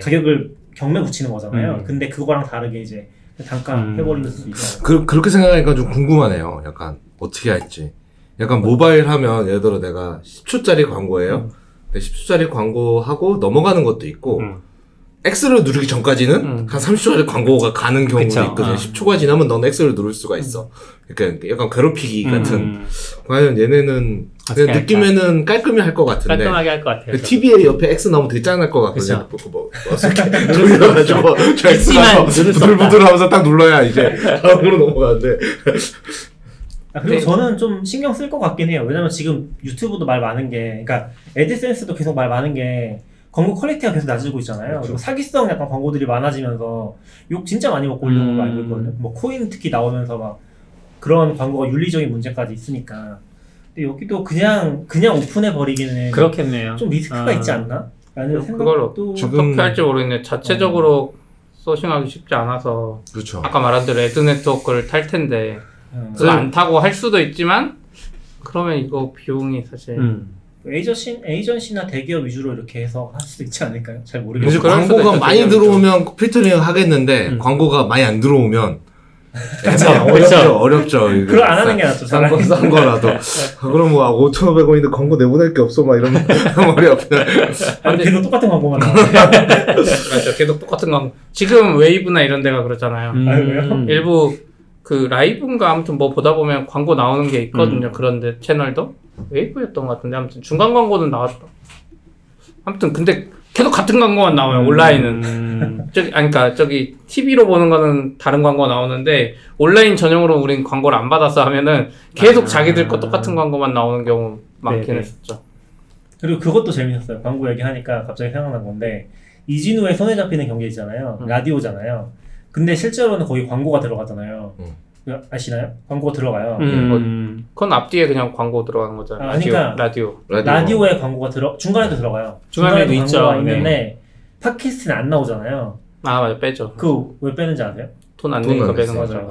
가격을 경매 붙이는 거잖아요. 근데 그거랑 다르게 이제 단가 해버릴 수 있어요. 그렇게 생각하니까 좀 궁금하네요. 약간 어떻게 할지. 약간 모바일 하면 예를 들어 내가 10초짜리 광고예요. 10초짜리 광고하고 넘어가는 것도 있고 X를 누르기 전까지는 한 30초짜리 광고가 가는 경우도 있거든요. 10초가 지나면 넌 X를 누를 수가 있어. 그러니까 약간 괴롭히기 같은. 과연 얘네는 느낌에는 깔끔히 할 것 같은데. 깔끔하게 할 것 같아요. TV에 옆에 X 나오면 되게 짱날 것 같거든요. 이렇게 돌려가지고 X만 부들부들하면서 딱 눌러야 이제 다음으로 넘어가는데. 아, 그리고 저는 좀 신경 쓸 것 같긴 해요. 왜냐면 지금 유튜브도 말 많은 게, 그러니까 애드센스도 계속 말 많은 게. 광고 퀄리티가 계속 낮아지고 있잖아요. 그렇죠. 그리고 사기성 약간 광고들이 많아지면서 욕 진짜 많이 먹고 있는 걸로 알고 있거든요. 뭐 코인 특히 나오면서 막 그런 광고가 윤리적인 문제까지 있으니까. 근데 여기도 그냥 오픈해버리기는 그렇겠네요. 좀 리스크가 있지 않나? 라는 생각도 어떻게 할지 모르겠네요. 자체적으로 소싱하기 쉽지 않아서. 그렇죠. 아까 말한 대로 애드 네트워크를 탈 텐데 그걸 안 타고 할 수도 있지만 그러면 이거 비용이 사실 에이전시나 대기업 위주로 이렇게 해서 할 수도 있지 않을까요? 잘 모르겠어요. 광고가 많이 들어오면 필터링 하겠는데 광고가 많이 안 들어오면 어렵죠. 그걸 안 하는 게 낫죠. 싼 거라도. 그럼 뭐 5,500원인데 광고 내보낼 게 없어 막 이러면 머리 아프네. 계속 똑같은 광고만 나와요. 계속 똑같은 광고. 지금 웨이브나 이런 데가 그렇잖아요. 일부 그 라이브인가 아무튼 뭐 보다 보면 광고 나오는 게 있거든요. 그런데 채널도. 웨이브였던 것 같은데 아무튼 중간 광고는 나왔다. 아무튼 근데 계속 같은 광고만 나와요. 온라인은 저기 TV로 보는 거는 다른 광고 나오는데 온라인 전용으로 우린 광고를 안 받아서 하면은 계속 자기들 거 똑같은 광고만 나오는 경우 많긴 했었죠. 그리고 그것도 재밌었어요. 광고 얘기하니까 갑자기 생각난 건데 이진우의 손에 잡히는 경제 있잖아요. 라디오잖아요. 근데 실제로는 거기 광고가 들어가잖아요. 아시나요? 광고 들어가요. 그건 앞뒤에 그냥 광고 들어가는 거잖아요. 아, 그러니까 라디오에 광고가 중간에도 들어가요. 중간에도 있죠. 광고가 있는데 팟캐스트는 안 나오잖아요. 아 맞아 빼죠. 그 왜 빼는지 아세요? 돈 안 내니까 빼는 거죠.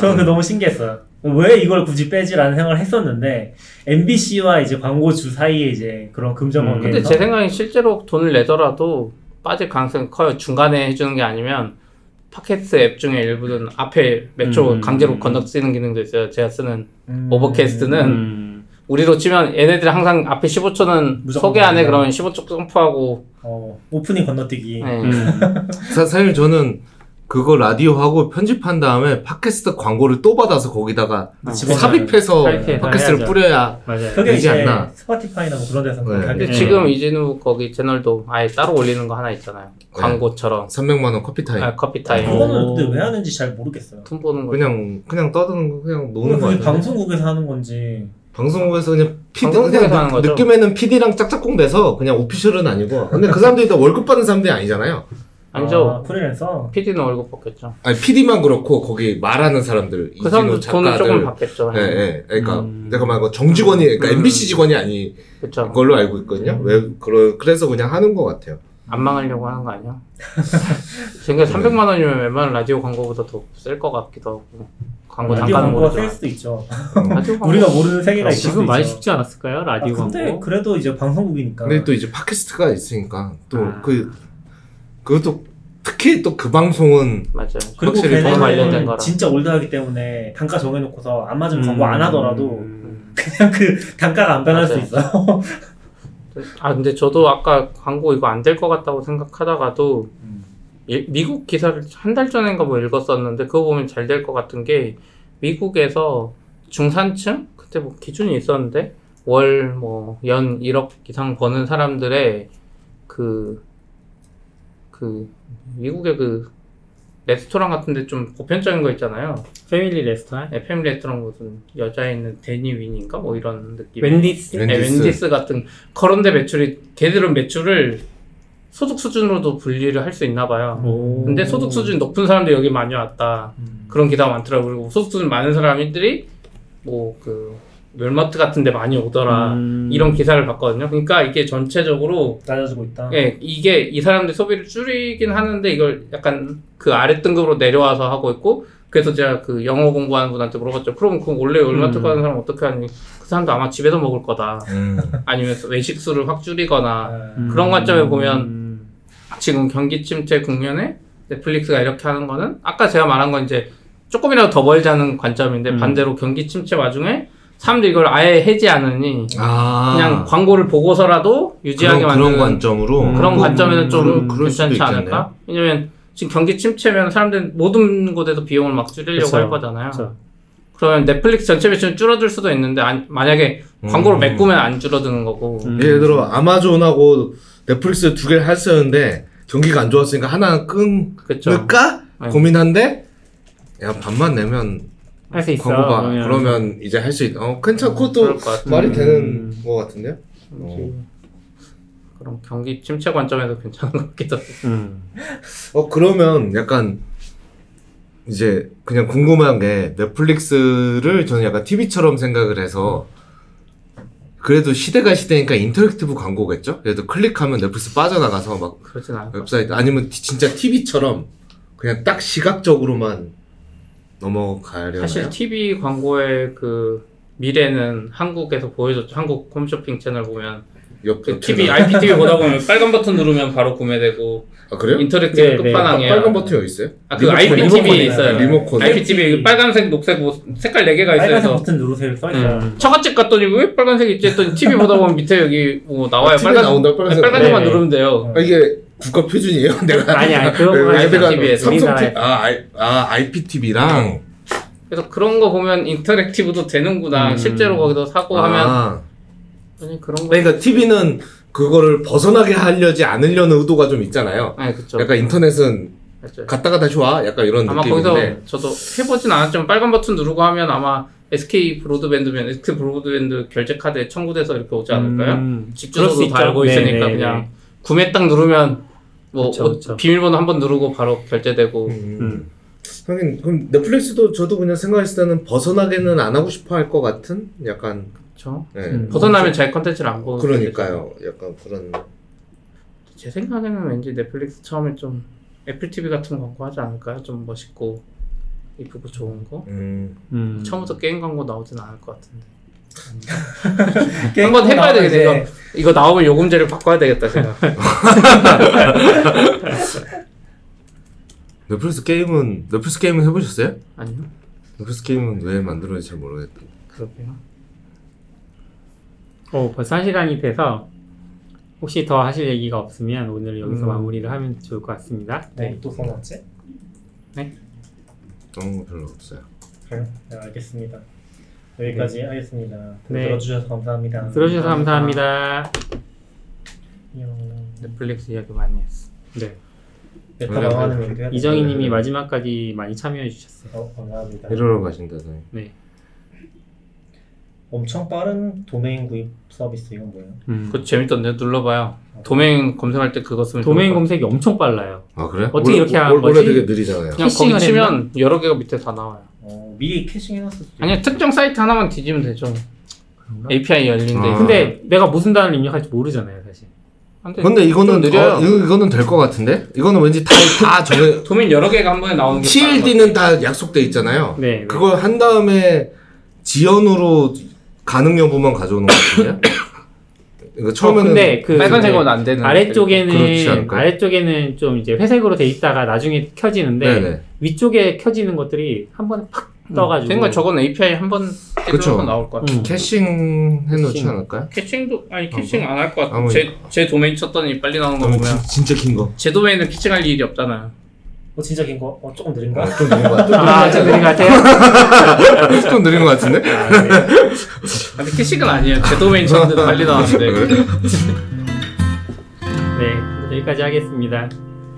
저는 너무 신기했어요. 왜 이걸 굳이 빼지라는 생각을 했었는데 MBC와 이제 광고주 사이에 이제 그런 금전 관계에서. 근데 제 생각엔 실제로 돈을 내더라도 빠질 가능성이 커요. 중간에 해주는 게 아니면. 팟캐스트 앱 중에 일부는 앞에 몇 초 강제로 건너뛰는 기능도 있어요. 제가 쓰는 오버캐스트는 우리로 치면 얘네들이 항상 앞에 15초는 소개 안 해. 그러면 15초 점프하고 오프닝 건너뛰기. 사실 저는 그거 라디오하고 편집한 다음에 팟캐스트 광고를 또 받아서 거기다가 삽입해서 팟캐스트를 해야죠. 뿌려야 되지 않나. 스파티파이나 뭐 그런 데서 근데 지금 이진우 거기 채널도 아예 따로 올리는 거 하나 있잖아요. 광고처럼 300만 원 커피타임. 아, 커피타임. 그거는 근데 왜 하는지 잘 모르겠어요. 돈 버는 거. 그냥 떠드는 거 그냥 노는 거. 방송국에서 하는 건지. 방송국에서 그냥 방송국에서 느낌에는 PD랑 짝짝꿍 돼서 그냥 오피셜은 아니고. 근데 그 사람들이 다 월급 받는 사람들이 아니잖아요. 아니죠. 아, 프리랜서? PD는 월급 받겠죠. 아니, PD만 그렇고, 거기 말하는 사람들. 그 사람들 돈을 조금 받겠죠. 예, 예. 그러니까, 내가 말한 거 정직원이, 그러니까 MBC 직원이 아닌 걸로 알고 있거든요. 그래서 그냥 하는 것 같아요. 안 망하려고 하는 거 아니야? 제가 300만 원이면 웬만한 라디오 광고보다 더 쓸 것 같기도 하고. 광고 잠깐 보고 셀 수도 있죠. 우리가 모르는 세계가 있을 수도 있죠. 지금 많이 쉽지 않았을까요? 라디오 광고. 근데 그래도 이제 방송국이니까. 근데 또 이제 팟캐스트가 있으니까 또 그것도 특히 또 그 방송은 맞아요. 그리고 걔네는 진짜 올드하기 때문에 단가 정해놓고서 안 맞으면 광고 안 하더라도 그냥 그 단가가 안 변할 맞아요. 수 있어요. 아 근데 저도 아까 광고 이거 안 될 것 같다고 생각하다가도 미국 기사를 한 달 전인가 뭐 읽었었는데 그거 보면 잘 될 것 같은 게 미국에서 중산층? 그때 뭐 기준이 있었는데 월 뭐 연 1억 이상 버는 사람들의 그 미국의 그 레스토랑 같은데 좀 보편적인 거 있잖아요. 패밀리 레스토랑? 네, 패밀리 레스토랑 무슨 여자에 있는 데니 윈인가? 뭐 이런 느낌. 웬디스? 네, 웬디스 같은 그런데 매출이 걔들은 매출을 소득 수준으로도 분리를 할 수 있나 봐요. 근데 소득 수준 높은 사람들이 여기 많이 왔다. 그런 기사가 많더라고요. 그리고 소득 수준 많은 사람들이 뭐 그 웰마트 같은 데 많이 오더라. 이런 기사를 봤거든요. 그러니까 이게 전체적으로 낮아지고 있다. 예, 이게 이 사람들이 소비를 줄이긴 하는데 이걸 약간 그 아래 등급으로 내려와서 하고 있고 그래서 제가 그 영어 공부하는 분한테 물어봤죠. 그럼 그 원래 웰마트 가는 사람 어떻게 하니? 그 사람도 아마 집에서 먹을 거다. 아니면 외식수를 확 줄이거나 그런 관점에 보면 지금 경기 침체 국면에 넷플릭스가 이렇게 하는 거는 아까 제가 말한 건 이제 조금이라도 더 벌자는 관점인데 반대로 경기 침체 와중에 사람들이 이걸 아예 해지하느니 그냥 광고를 보고서라도 유지하게 만드는 그런 관점으로 그런 관점에는 좀 괜찮지 않을까? 왜냐면 지금 경기 침체면 사람들은 모든 곳에서 비용을 막 줄이려고 그쵸. 할 거잖아요. 그쵸. 그러면 넷플릭스 전체 매출은 줄어들 수도 있는데 만약에 광고를 메꾸면 안 줄어드는 거고 예를 들어 아마존하고 넷플릭스 두 개를 했었는데 경기가 안 좋았으니까 하나 끊을까 고민한데 야 반만 내면 할 수 있어 그러면 이제 할 수 있다 괜찮고 또 말이 되는 것 같은데요? 그럼 경기 침체 관점에서 괜찮은 것 같기도 하고 그러면 약간 이제 그냥 궁금한 게 넷플릭스를 저는 약간 TV처럼 생각을 해서 그래도 시대가 시대니까 인터랙티브 광고겠죠? 그래도 클릭하면 넷플릭스 빠져나가서 막 웹사이트 아니면 진짜 TV처럼 그냥 딱 시각적으로만 넘어가려나요? 사실 TV 광고의 그 미래는 한국에서 보여줬죠. 한국 홈쇼핑 채널 보면 그 TV, IPTV 보다 보면 빨간 버튼 누르면 바로 구매되고 아 그래요? 인터랙티브 네, 끝판왕이에요. 빨간 버튼이 여기 있어요? 아 그 IPTV에 있어요. 리모컨. IPTV 빨간색, 녹색, 뭐 색깔 4개가 있어요. 빨간색 버튼 누르세요. 처갓집 갔더니 왜 빨간색 있지? 했더니 TV 보다 보면 밑에 여기 뭐 나와요. 빨간색 나온다. 빨간색만 네. 누르면 돼요. 아, 이게 국가 표준이에요? 내가 아니 그런 거 IPTV에서 삼성 TV IPTV랑 그래서 그런 거 보면 인터랙티브도 되는구나. 실제로 거기서 사고 하면 아니 그런 거. 그러니까 TV는 그거를 벗어나게 하려는 의도가 좀 있잖아요. 네, 그렇죠. 약간 인터넷은 맞아요. 갔다가 다시 와, 약간 이런 아마 느낌인데. 아마 거기서 저도 해보진 않았지만 빨간 버튼 누르고 하면 아마 SK 브로드밴드면 SK 브로드밴드 결제 카드에 첨부돼서 이렇게 오지 않을까요? 집 주소도 다 알고 있으니까 그냥 구매 딱 누르면 뭐 그쵸. 비밀번호 한번 누르고 바로 결제되고. 하긴 그럼 넷플릭스도 저도 그냥 생각했을 때는 벗어나게는 안 하고 싶어 할 것 같은 약간. 그렇죠. 네. 벗어나면 제 컨텐츠를 안 보고 그러니까요. 되죠. 약간 그런 제 생각에는 왠지 넷플릭스 처음에 좀 애플 TV 같은 광고 하지 않을까요? 좀 멋있고 이쁘고 좋은 거. 처음부터 게임 광고 나오진 않을 것 같은데. 한번 해봐야 되겠네. 이거 나오면 요금제를 바꿔야 되겠다 제가. 넷플릭스 게임은 해보셨어요? 아니요. 넷플릭스 게임은 왜 만들었는지 잘 모르겠다. 그렇군요. 벌써 1시간이 돼서 혹시 더 하실 얘기가 없으면 오늘 여기서 마무리를 하면 좋을 것 같습니다. 네, 또 써놨지? 네? 그런 거 별로 없어요. 그래요? 네, 알겠습니다. 여기까지 하겠습니다. 네. 들어주셔서 감사합니다. 들어주셔서 감사합니다. 넷플릭스 이야기 많이 했어. 네. 이정희님이 마지막까지 많이 참여해 주셨어요. 감사합니다. 이러러 가신다, 선생님. 네. 엄청 빠른 도메인 구입 서비스 이건 뭐예요? 그거 재밌던데 눌러봐요. 도메인 검색할 때 그거 쓰면 도메인 검색이 엄청 빨라요. 아 그래? 어떻게 원래, 이렇게 하는 거지? 원래 되게 느리잖아요. 그냥 거기 치면 했나? 여러 개가 밑에 다 나와요. 미리 캐싱 해놨을 수도 있어요. 아니 특정 사이트 하나만 뒤지면 되죠. 그런가? API 열린데. 아. 근데 내가 무슨 단어를 입력할지 모르잖아요 사실. 근데 이거는 느려요. 이거는 될 것 같은데? 이거는 왠지 다 정해. 도메인 여러 개가 한 번에 나오는 게 TLD는 다 약속돼 있잖아요. 네. 그걸 한 다음에 지연으로 가능 여부만 가져오는 것 같은데요? 이거 처음에는 근데 그 빨간색은 안 되는 아래쪽에는 좀 이제 회색으로 돼 있다가 나중에 켜지는데 네네. 위쪽에 켜지는 것들이 한 번에 팍 떠가지고 그러니까 저건 API 한 번 띄워서 나올 것 같아요. 캐싱 해놓지 않을까요? 캐싱도 아니 캐싱 안 할 것 같아요. 제 도메인 쳤더니 빨리 나오는 거 보면 진짜 긴 거 제 도메인은 캐싱할 일이 없잖아요. 진짜 긴 거? 조금 느린가? 좀 느린 거 같아요. 좀 느린 거 같아요? 좀 느린 거 같은데? 근데 캐싱은 아니에요. 제 도메인 쳤는데도 빨리 나왔는데. 네, 여기까지 하겠습니다.